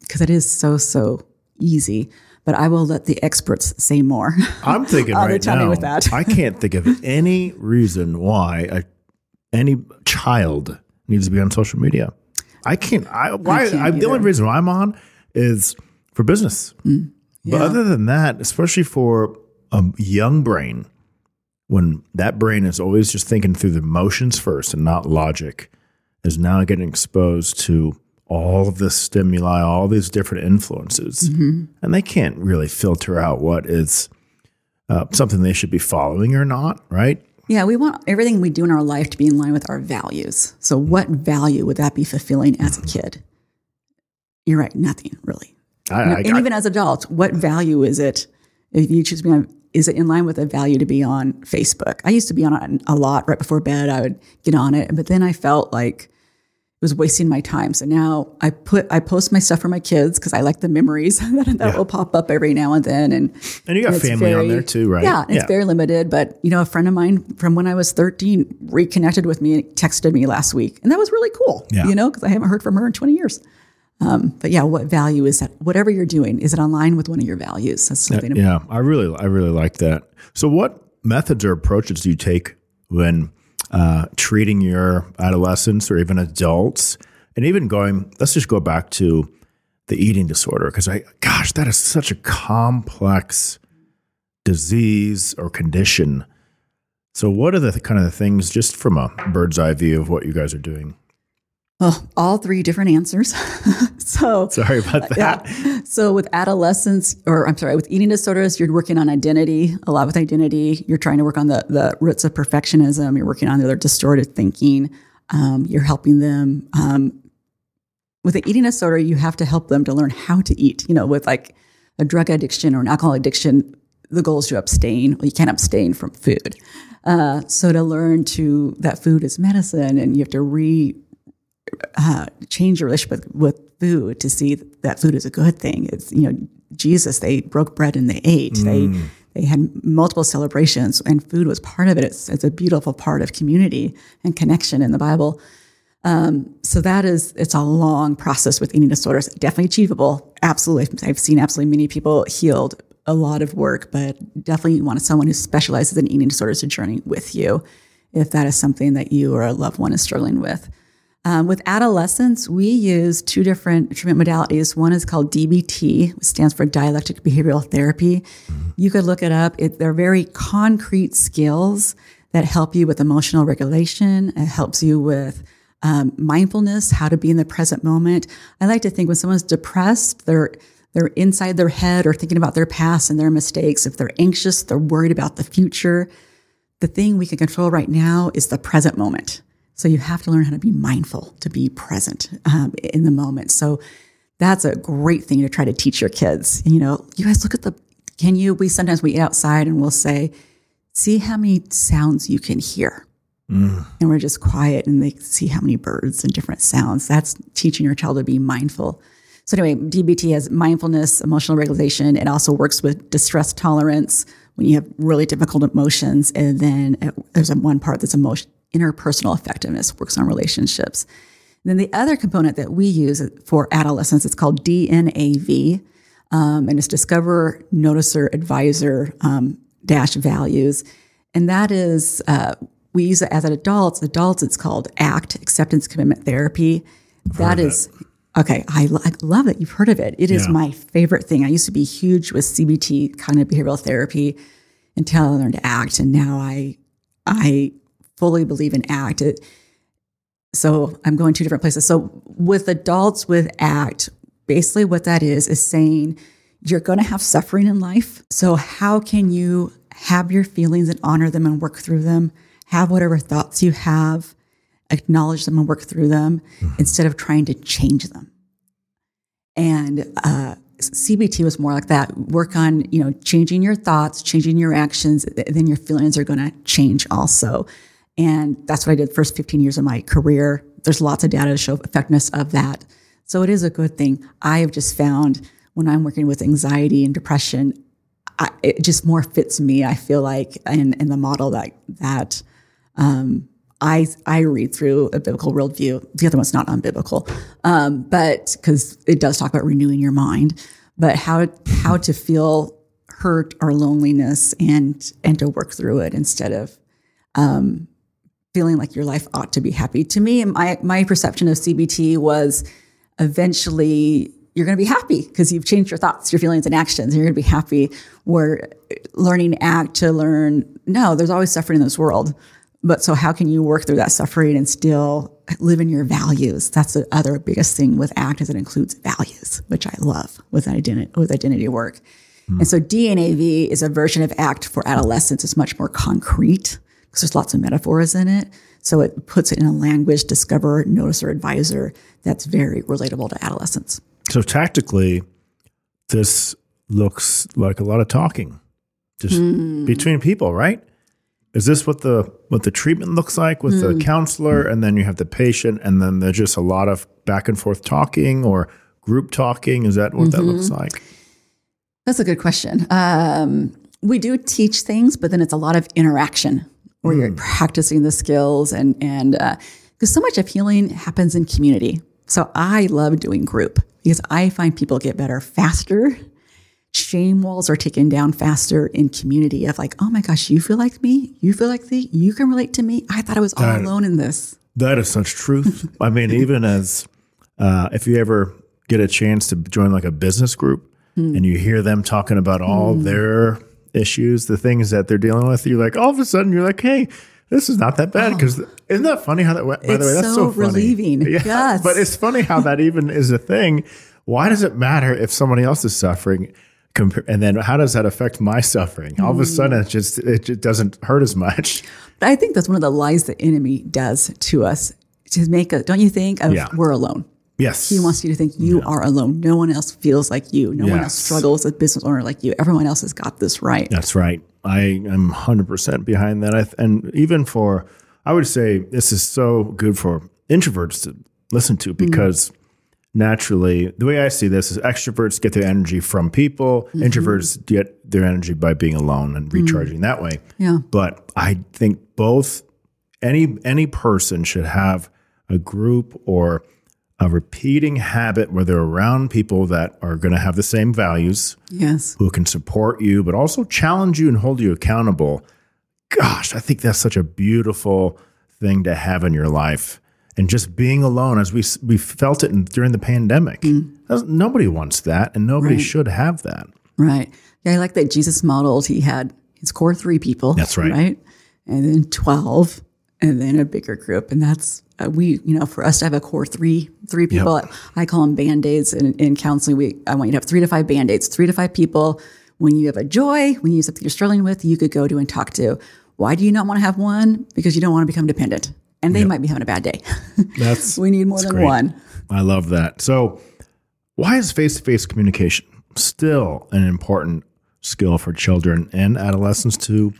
Because it is so easy. But I will let the experts say more. I'm thinking right now, with that. I can't think of any reason why any child needs to be on social media. The only reason why I'm on is for business. But other than that, especially for a young brain, when that brain is always just thinking through the emotions first and not logic, is now getting exposed to all of this stimuli, all these different influences. And they can't really filter out what is something they should be following or not, right? Yeah, we want everything we do in our life to be in line with our values. So what value would that be fulfilling as a kid? You're right, nothing really. Even as adults, what value is it? If you choose to be on, is it in line with a value to be on Facebook? I used to be on a lot right before bed. I would get on it, but then I felt like It was wasting my time. So now I post my stuff for my kids because I like the memories that will pop up every now and then. And you got family on there too, right? Yeah, it's very limited. But, you know, a friend of mine from when I was 13 reconnected with me and texted me last week. And that was really cool, you know, because I haven't heard from her in 20 years. But yeah, what value is that? Whatever you're doing, is it online with one of your values? That's something. I really like that. So what methods or approaches do you take when treating your adolescents or even adults, and even going, let's just go back to the eating disorder. Cause that is such a complex disease or condition. So what are the kind of things, just from a bird's eye view of what you guys are doing? Well, all three different answers. So sorry about that. Yeah. So with adolescents, with eating disorders, you're working on identity, a lot with identity. You're trying to work on the roots of perfectionism. You're working on their distorted thinking. You're helping them. With an eating disorder, you have to help them to learn how to eat. You know, with like a drug addiction or an alcohol addiction, the goal is to abstain. Well, you can't abstain from food. So to learn that food is medicine, and you have to change your relationship with food to see that food is a good thing. It's, you know, Jesus, they broke bread and they ate. They had multiple celebrations, and food was part of it. It's a beautiful part of community and connection in the Bible. So it's a long process with eating disorders. Definitely achievable. Absolutely. I've seen absolutely many people healed, a lot of work, but definitely you want someone who specializes in eating disorders to journey with you if that is something that you or a loved one is struggling with. With adolescents, we use two different treatment modalities. One is called DBT, which stands for Dialectical Behavioral Therapy. You could look it up. They're very concrete skills that help you with emotional regulation. It helps you with mindfulness, how to be in the present moment. I like to think when someone's depressed, they're inside their head or thinking about their past and their mistakes. If they're anxious, they're worried about the future. The thing we can control right now is the present moment. So you have to learn how to be mindful, to be present in the moment. So that's a great thing to try to teach your kids. You know, you guys look at sometimes we eat outside and we'll say, see how many sounds you can hear. And we're just quiet, and they see how many birds and different sounds. That's teaching your child to be mindful. So anyway, DBT has mindfulness, emotional regulation. It also works with distress tolerance when you have really difficult emotions. And then there's one part that's emotion. Interpersonal effectiveness, works on relationships. And then the other component that we use for adolescents, it's called DNAV, and it's Discover, Noticer, Advisor, -Values. And that is, we use it as adults. Adults, it's called ACT, Acceptance Commitment Therapy. That is, okay, I love it. You've heard of it. It is my favorite thing. I used to be huge with CBT, Cognitive Behavioral Therapy, until I learned to ACT. And now I fully believe in ACT. So I'm going two different places. So with adults with ACT, basically what that is saying you're going to have suffering in life. So how can you have your feelings and honor them and work through them? Have whatever thoughts you have, acknowledge them and work through them instead of trying to change them. And CBT was more like that. Work on, you know, changing your thoughts, changing your actions, then your feelings are going to change also. And that's what I did the first 15 years of my career. There's lots of data to show effectiveness of that. So it is a good thing. I have just found when I'm working with anxiety and depression, it just more fits me, I feel like, in the model that I read through a biblical worldview. The other one's not unbiblical, but because it does talk about renewing your mind, but how to feel hurt or loneliness and to work through it instead of feeling like your life ought to be happy. To me, my perception of CBT was eventually you're going to be happy because you've changed your thoughts, your feelings, and actions. And you're going to be happy. We're learning ACT to learn, no, there's always suffering in this world. But so how can you work through that suffering and still live in your values? That's the other biggest thing with ACT is it includes values, which I love with identity work. And so DNAV is a version of ACT for adolescents. It's much more concrete because there's lots of metaphors in it. So it puts it in a language, discover, notice, or advisor that's very relatable to adolescents. So tactically, this looks like a lot of talking just between people, right? Is this what the treatment looks like with the counselor, and then you have the patient, and then there's just a lot of back and forth talking or group talking? Is that what that looks like? That's a good question. We do teach things, but then it's a lot of interaction where you're practicing the skills, and because so much of healing happens in community. So I love doing group because I find people get better faster. Shame walls are taken down faster in community of like, oh my gosh, you feel like me? You feel like me? You can relate to me? I thought I was all alone in this. That is such truth. I mean, even as if you ever get a chance to join like a business group and you hear them talking about all their issues, the things that they're dealing with, you're like, all of a sudden you're like, hey, this is not that bad because isn't that funny how that went? By the way, that's so funny. Relieving. Yeah. Yes. But it's funny how that even is a thing. Why does it matter if somebody else is suffering? And then how does that affect my suffering? All of a sudden, it just doesn't hurt as much. But I think that's one of the lies the enemy does to us, to make us, don't you think, we're alone. Yes. He wants you to think you are alone. No one else feels like you. No one else struggles as a business owner like you. Everyone else has got this right. That's right. I am 100% behind that. And even for, I would say this is so good for introverts to listen to because naturally, the way I see this is extroverts get their energy from people. Introverts get their energy by being alone and recharging that way. Yeah. But I think both, any person should have a group or a repeating habit where they're around people that are going to have the same values, yes, who can support you, but also challenge you and hold you accountable. Gosh, I think that's such a beautiful thing to have in your life. And just being alone, as we felt it during the pandemic, nobody wants that, and nobody should have that. Right. Yeah, I like that Jesus modeled. He had his core 3 people. That's right. Right. And then 12, and then a bigger group. And that's for us to have a core 3 people. Yep. I call them band-aids in counseling. I want you to have 3 to 5 band-aids, 3 to 5 people. When you have a joy, when you have something you're struggling with, you could go to and talk to. Why do you not want to have one? Because you don't want to become dependent. And they might be having a bad day. We need more than great. One. I love that. So why is face-to-face communication still an important skill for children and adolescents to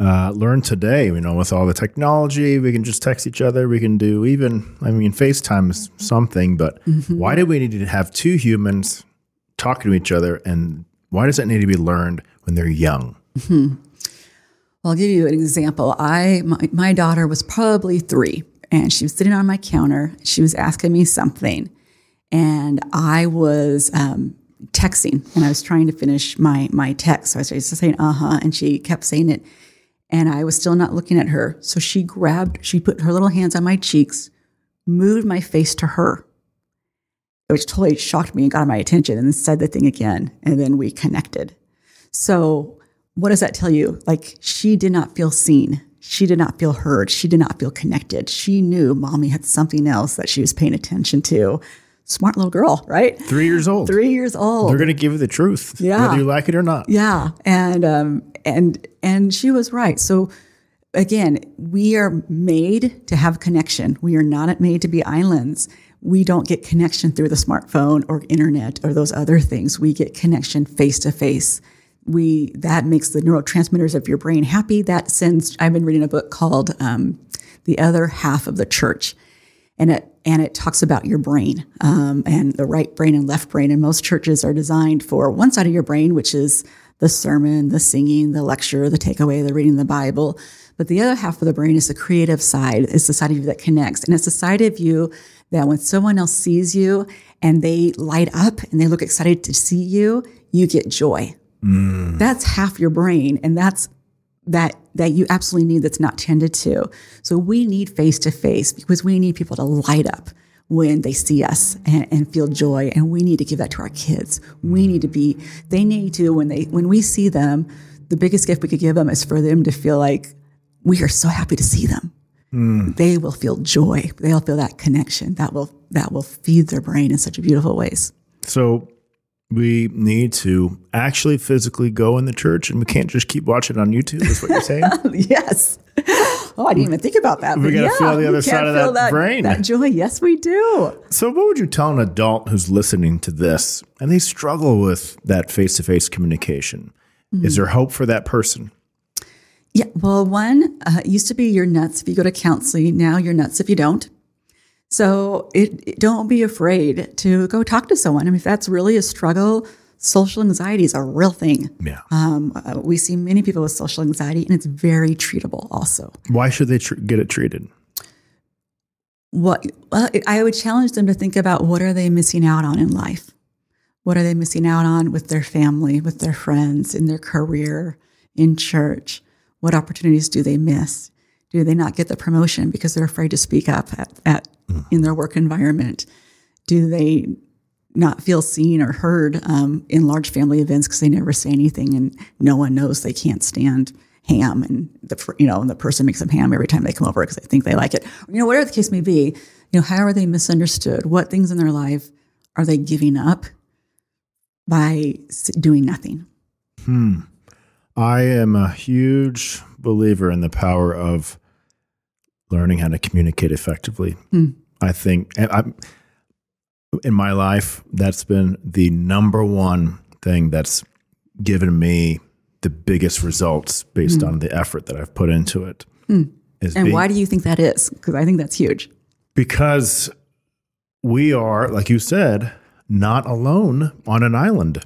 learn today? You know, with all the technology, we can just text each other. We can do FaceTime is something, but why do we need to have 2 humans talking to each other? And why does that need to be learned when they're young? Mm-hmm. I'll give you an example. My daughter was probably 3, and she was sitting on my counter. She was asking me something, and I was texting, and I was trying to finish my text. So I was just saying, and she kept saying it, and I was still not looking at her. So she put her little hands on my cheeks, moved my face to her, which totally shocked me and got my attention, and then said the thing again, and then we connected. So what does that tell you? Like, she did not feel seen. She did not feel heard. She did not feel connected. She knew mommy had something else that she was paying attention to. Smart little girl, right? 3 years old. 3 years old. They're going to give you the truth, whether you like it or not. Yeah. And she was right. So again, we are made to have connection. We are not made to be islands. We don't get connection through the smartphone or internet or those other things. We get connection face to face. That makes the neurotransmitters of your brain happy. That sends. I've been reading a book called "The Other Half of the Church," and it talks about your brain and the right brain and left brain. And most churches are designed for one side of your brain, which is the sermon, the singing, the lecture, the takeaway, the reading the Bible. But the other half of the brain is the creative side. It's the side of you that connects, and it's the side of you that when someone else sees you and they light up and they look excited to see you, you get joy. Mm. That's half your brain, and that's that you absolutely need that's not tended to. So we need face-to-face because we need people to light up when they see us and feel joy, and we need to give that to our kids. We need to be – they need to – when we see them, the biggest gift we could give them is for them to feel like we are so happy to see them. Mm. They will feel joy. They'll feel that connection. That will feed their brain in such beautiful ways. So – we need to actually physically go in the church, and we can't just keep watching on YouTube, is what you're saying? Yes. Oh, I didn't even think about that. We got to feel the other side of that brain. That joy. Yes, we do. So what would you tell an adult who's listening to this, and they struggle with that face-to-face communication? Mm-hmm. Is there hope for that person? Yeah, well, one used to be you're nuts if you go to counseling. Now you're nuts if you don't. So don't be afraid to go talk to someone. I mean, if that's really a struggle, social anxiety is a real thing. Yeah. We see many people with social anxiety, and it's very treatable also. Why should they get it treated? Well, I would challenge them to think about what are they missing out on in life? What are they missing out on with their family, with their friends, in their career, in church? What opportunities do they miss? Do they not get the promotion because they're afraid to speak up in their work environment? Do they not feel seen or heard in large family events because they never say anything and no one knows they can't stand ham and the person makes them ham every time they come over because they think they like it. Whatever the case may be, how are they misunderstood? What things in their life are they giving up by doing nothing? I am a huge believer in the power of learning how to communicate effectively. I think, and in my life, that's been the number one thing that's given me the biggest results based on the effort that I've put into it. Why do you think that is? Because I think that's huge. Because we are, like you said, not alone on an island.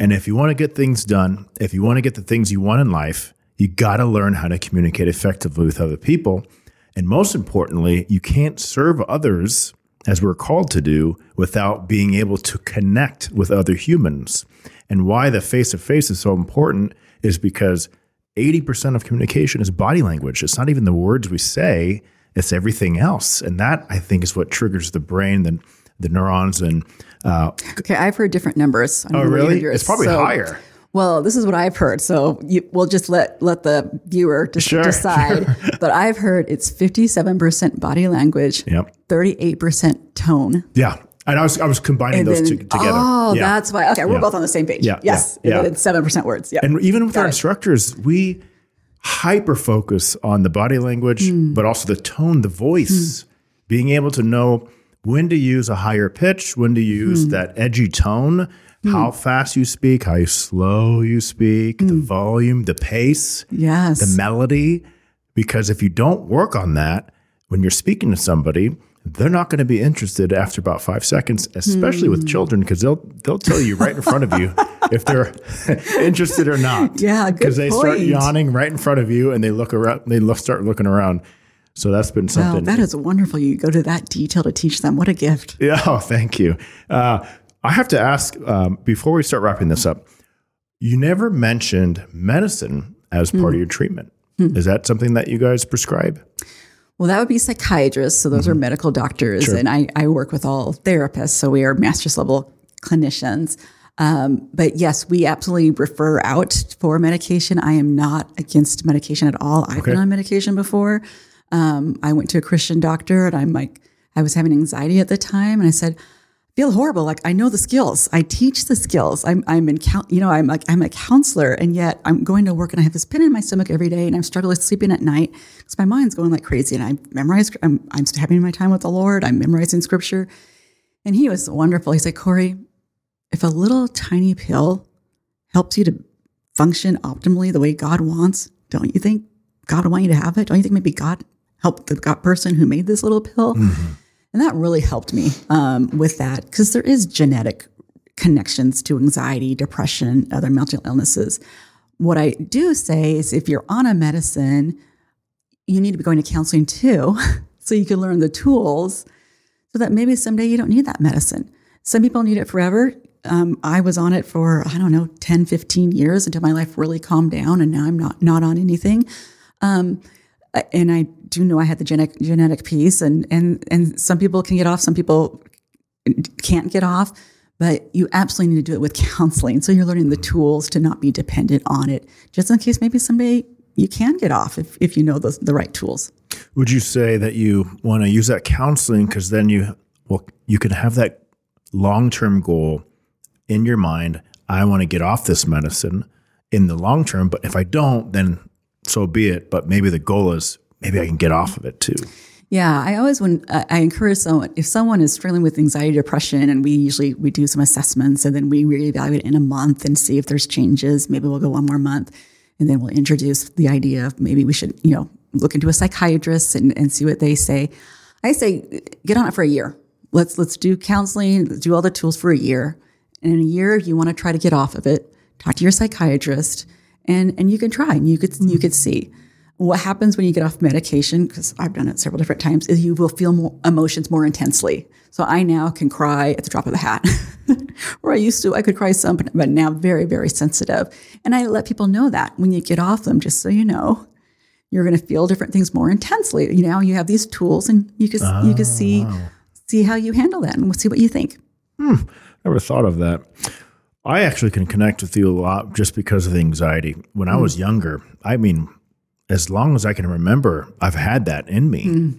And if you want to get things done, if you want to get the things you want in life, you got to learn how to communicate effectively with other people. And most importantly, you can't serve others as we're called to do without being able to connect with other humans. And why the face-to-face is so important is because 80% of communication is body language. It's not even the words we say, it's everything else. And that, I think, is what triggers the brain and the neurons and... Okay, I've heard different numbers. Oh, really? It's probably higher. Well, this is what I've heard. So we'll just let the viewer decide. Sure. But I've heard it's 57% body language, 38% tone. Yeah. And I was combining those two together. Oh, yeah. That's why. Okay, we're both on the same page. Yeah. Yes. Yeah. It's 7% words. Yeah. And even with our instructors, we hyper-focus on the body language, but also the tone, the voice, being able to know when to use a higher pitch, when to use that edgy tone, how fast you speak, how slow you speak, the volume, the pace, the melody. Because if you don't work on that, when you're speaking to somebody, they're not going to be interested after about 5 seconds, especially with children, because they'll tell you right in front of you if they're interested or not. Yeah, because they start yawning right in front of you and they look around. They start looking around. So that's been something. Wow, that is wonderful. You go to that detail to teach them. What a gift. Yeah, oh, thank you. I have to ask, before we start wrapping this up, you never mentioned medicine as part of your treatment. Is that something that you guys prescribe? Well, that would be psychiatrists. So those are medical doctors. Sure. And I work with all therapists. So we are master's level clinicians. But yes, we absolutely refer out for medication. I am not against medication at all. I've been on medication before. I went to a Christian doctor and I'm like, I was having anxiety at the time. And I said, I feel horrible. Like I know the skills. I teach the skills. I'm a counselor and yet I'm going to work and I have this pin in my stomach every day and I'm struggling sleeping at night because my mind's going like crazy. And I'm having my time with the Lord. I'm memorizing scripture. And he was wonderful. He said, Kori, if a little tiny pill helps you to function optimally the way God wants, don't you think God would want you to have it? Don't you think maybe God help the God person who made this little pill? And that really helped me with that because there is genetic connections to anxiety, depression, other mental illnesses. What I do say is if you're on a medicine, you need to be going to counseling too so you can learn the tools so that maybe someday you don't need that medicine. Some people need it forever. I was on it for, 10, 15 years until my life really calmed down and now I'm not on anything. And I do know I had the genetic piece and some people can get off, some people can't get off, but you absolutely need to do it with counseling. So you're learning the tools to not be dependent on it, just in case maybe someday you can get off if you know the right tools. Would you say that you want to use that counseling because then you can have that long-term goal in your mind, I want to get off this medicine in the long term, but if I don't, then so be it. But maybe the goal is maybe I can get off of it too. Yeah. I encourage someone, if someone is struggling with anxiety, depression, and we do some assessments and then we reevaluate in a month and see if there's changes. Maybe we'll go one more month. And then we'll introduce the idea of maybe we should, you know, look into a psychiatrist and see what they say. I say, get on it for a year. Let's do counseling, let's do all the tools for a year. And in a year, you want to try to get off of it. Talk to your psychiatrist, and you can try, and you could see. What happens when you get off medication, because I've done it several different times, is you will feel more emotions more intensely. So I now can cry at the drop of a hat. Or I used to, I could cry some, but now very, very sensitive. And I let people know that when you get off them, just so you know, you're going to feel different things more intensely. You know, you have these tools, and you can see how you handle that, and we'll see what you think. Never thought of that. I actually can connect with you a lot just because of the anxiety. When I was younger, I mean, as long as I can remember, I've had that in me.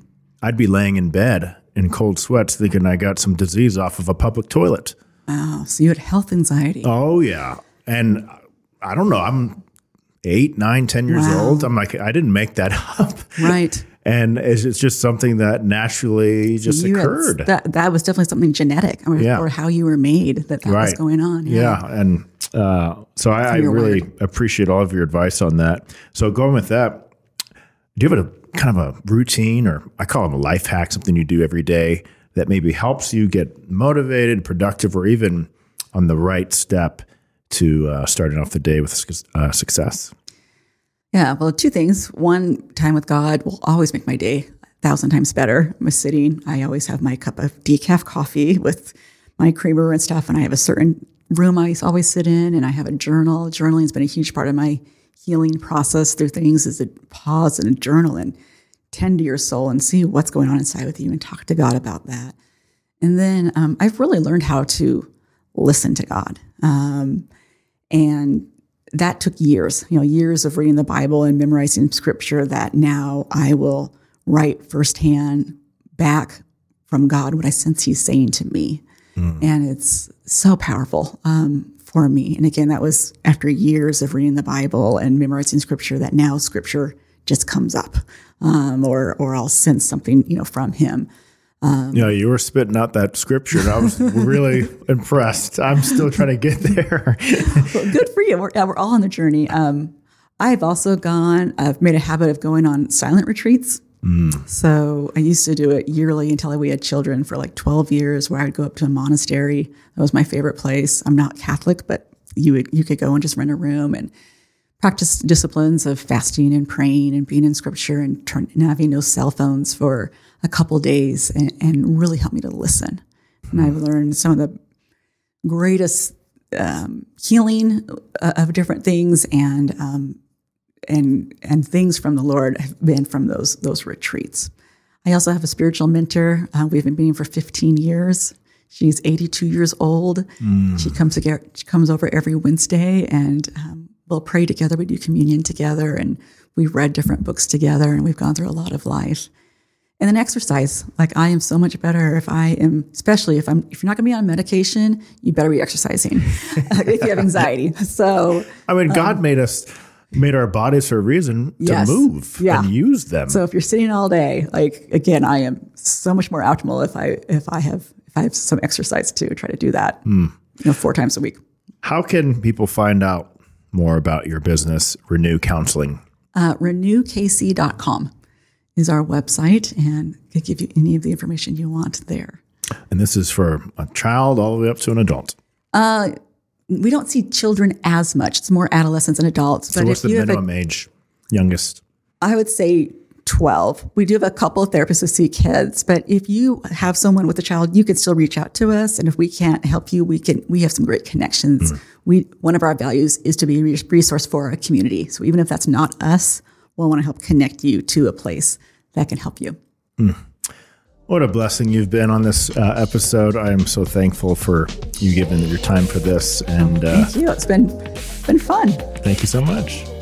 I'd be laying in bed in cold sweats thinking I got some disease off of a public toilet. Wow. So you had health anxiety. Oh, yeah. And I don't know. I'm 8, 9, 10 years old. I'm like, I didn't make that up. Right. And it's just something that naturally just occurred. That was definitely something genetic or how you were made that was going on. Yeah. And so I really appreciate all of your advice on that. So going with that, do you have a kind of a routine, or I call it a life hack, something you do every day that maybe helps you get motivated, productive, or even on the right step to starting off the day with success? Yeah, well, two things. One, time with God will always make my day 1,000 times better. I'm sitting. I always have my cup of decaf coffee with my creamer and stuff, and I have a certain room I always sit in, and I have a journal. Journaling has been a huge part of my healing process through things, is to pause and journal and tend to your soul and see what's going on inside with you and talk to God about that. And then I've really learned how to listen to God. And that took years of reading the Bible and memorizing scripture that now I will write firsthand back from God what I sense he's saying to me. And it's so powerful for me. And again, that was after years of reading the Bible and memorizing scripture that now scripture just comes up or I'll sense something, from him. You were spitting out that scripture, and I was really impressed. I'm still trying to get there. Well, good for you. We're all on the journey. I've made a habit of going on silent retreats. So I used to do it yearly until we had children for like 12 years, where I would go up to a monastery. That was my favorite place. I'm not Catholic, but you could go and just rent a room and practice disciplines of fasting and praying and being in scripture and having no cell phones for a couple days and really helped me to listen. And I've learned some of the greatest healing of different things and things from the Lord have been from those retreats. I also have a spiritual mentor. We've been meeting for 15 years. She's 82 years old. She comes over every Wednesday and we'll pray together. We do communion together, and we've read different books together, and we've gone through a lot of life. And then exercise. Like, I am so much better if you're not going to be on medication, you better be exercising if you have anxiety. So I mean, God made our bodies for a reason to move and use them. So if you're sitting all day, like, again, I am so much more optimal if I have some exercise to try to do that, 4 times a week. How can people find out more about your business, Renew Counseling? RenewKC.com is our website, and it gives you any of the information you want there. And this is for a child all the way up to an adult? We don't see children as much. It's more adolescents and adults. So what's the minimum age, youngest? I would say 12. We do have a couple of therapists who see kids, but if you have someone with a child, you can still reach out to us. And if we can't help you, we have some great connections. One of our values is to be a resource for our community. So even if that's not us, we'll want to help connect you to a place that can help you. What a blessing you've been on this episode. I am so thankful for you giving your time for this. And thank you. It's been fun. Thank you so much.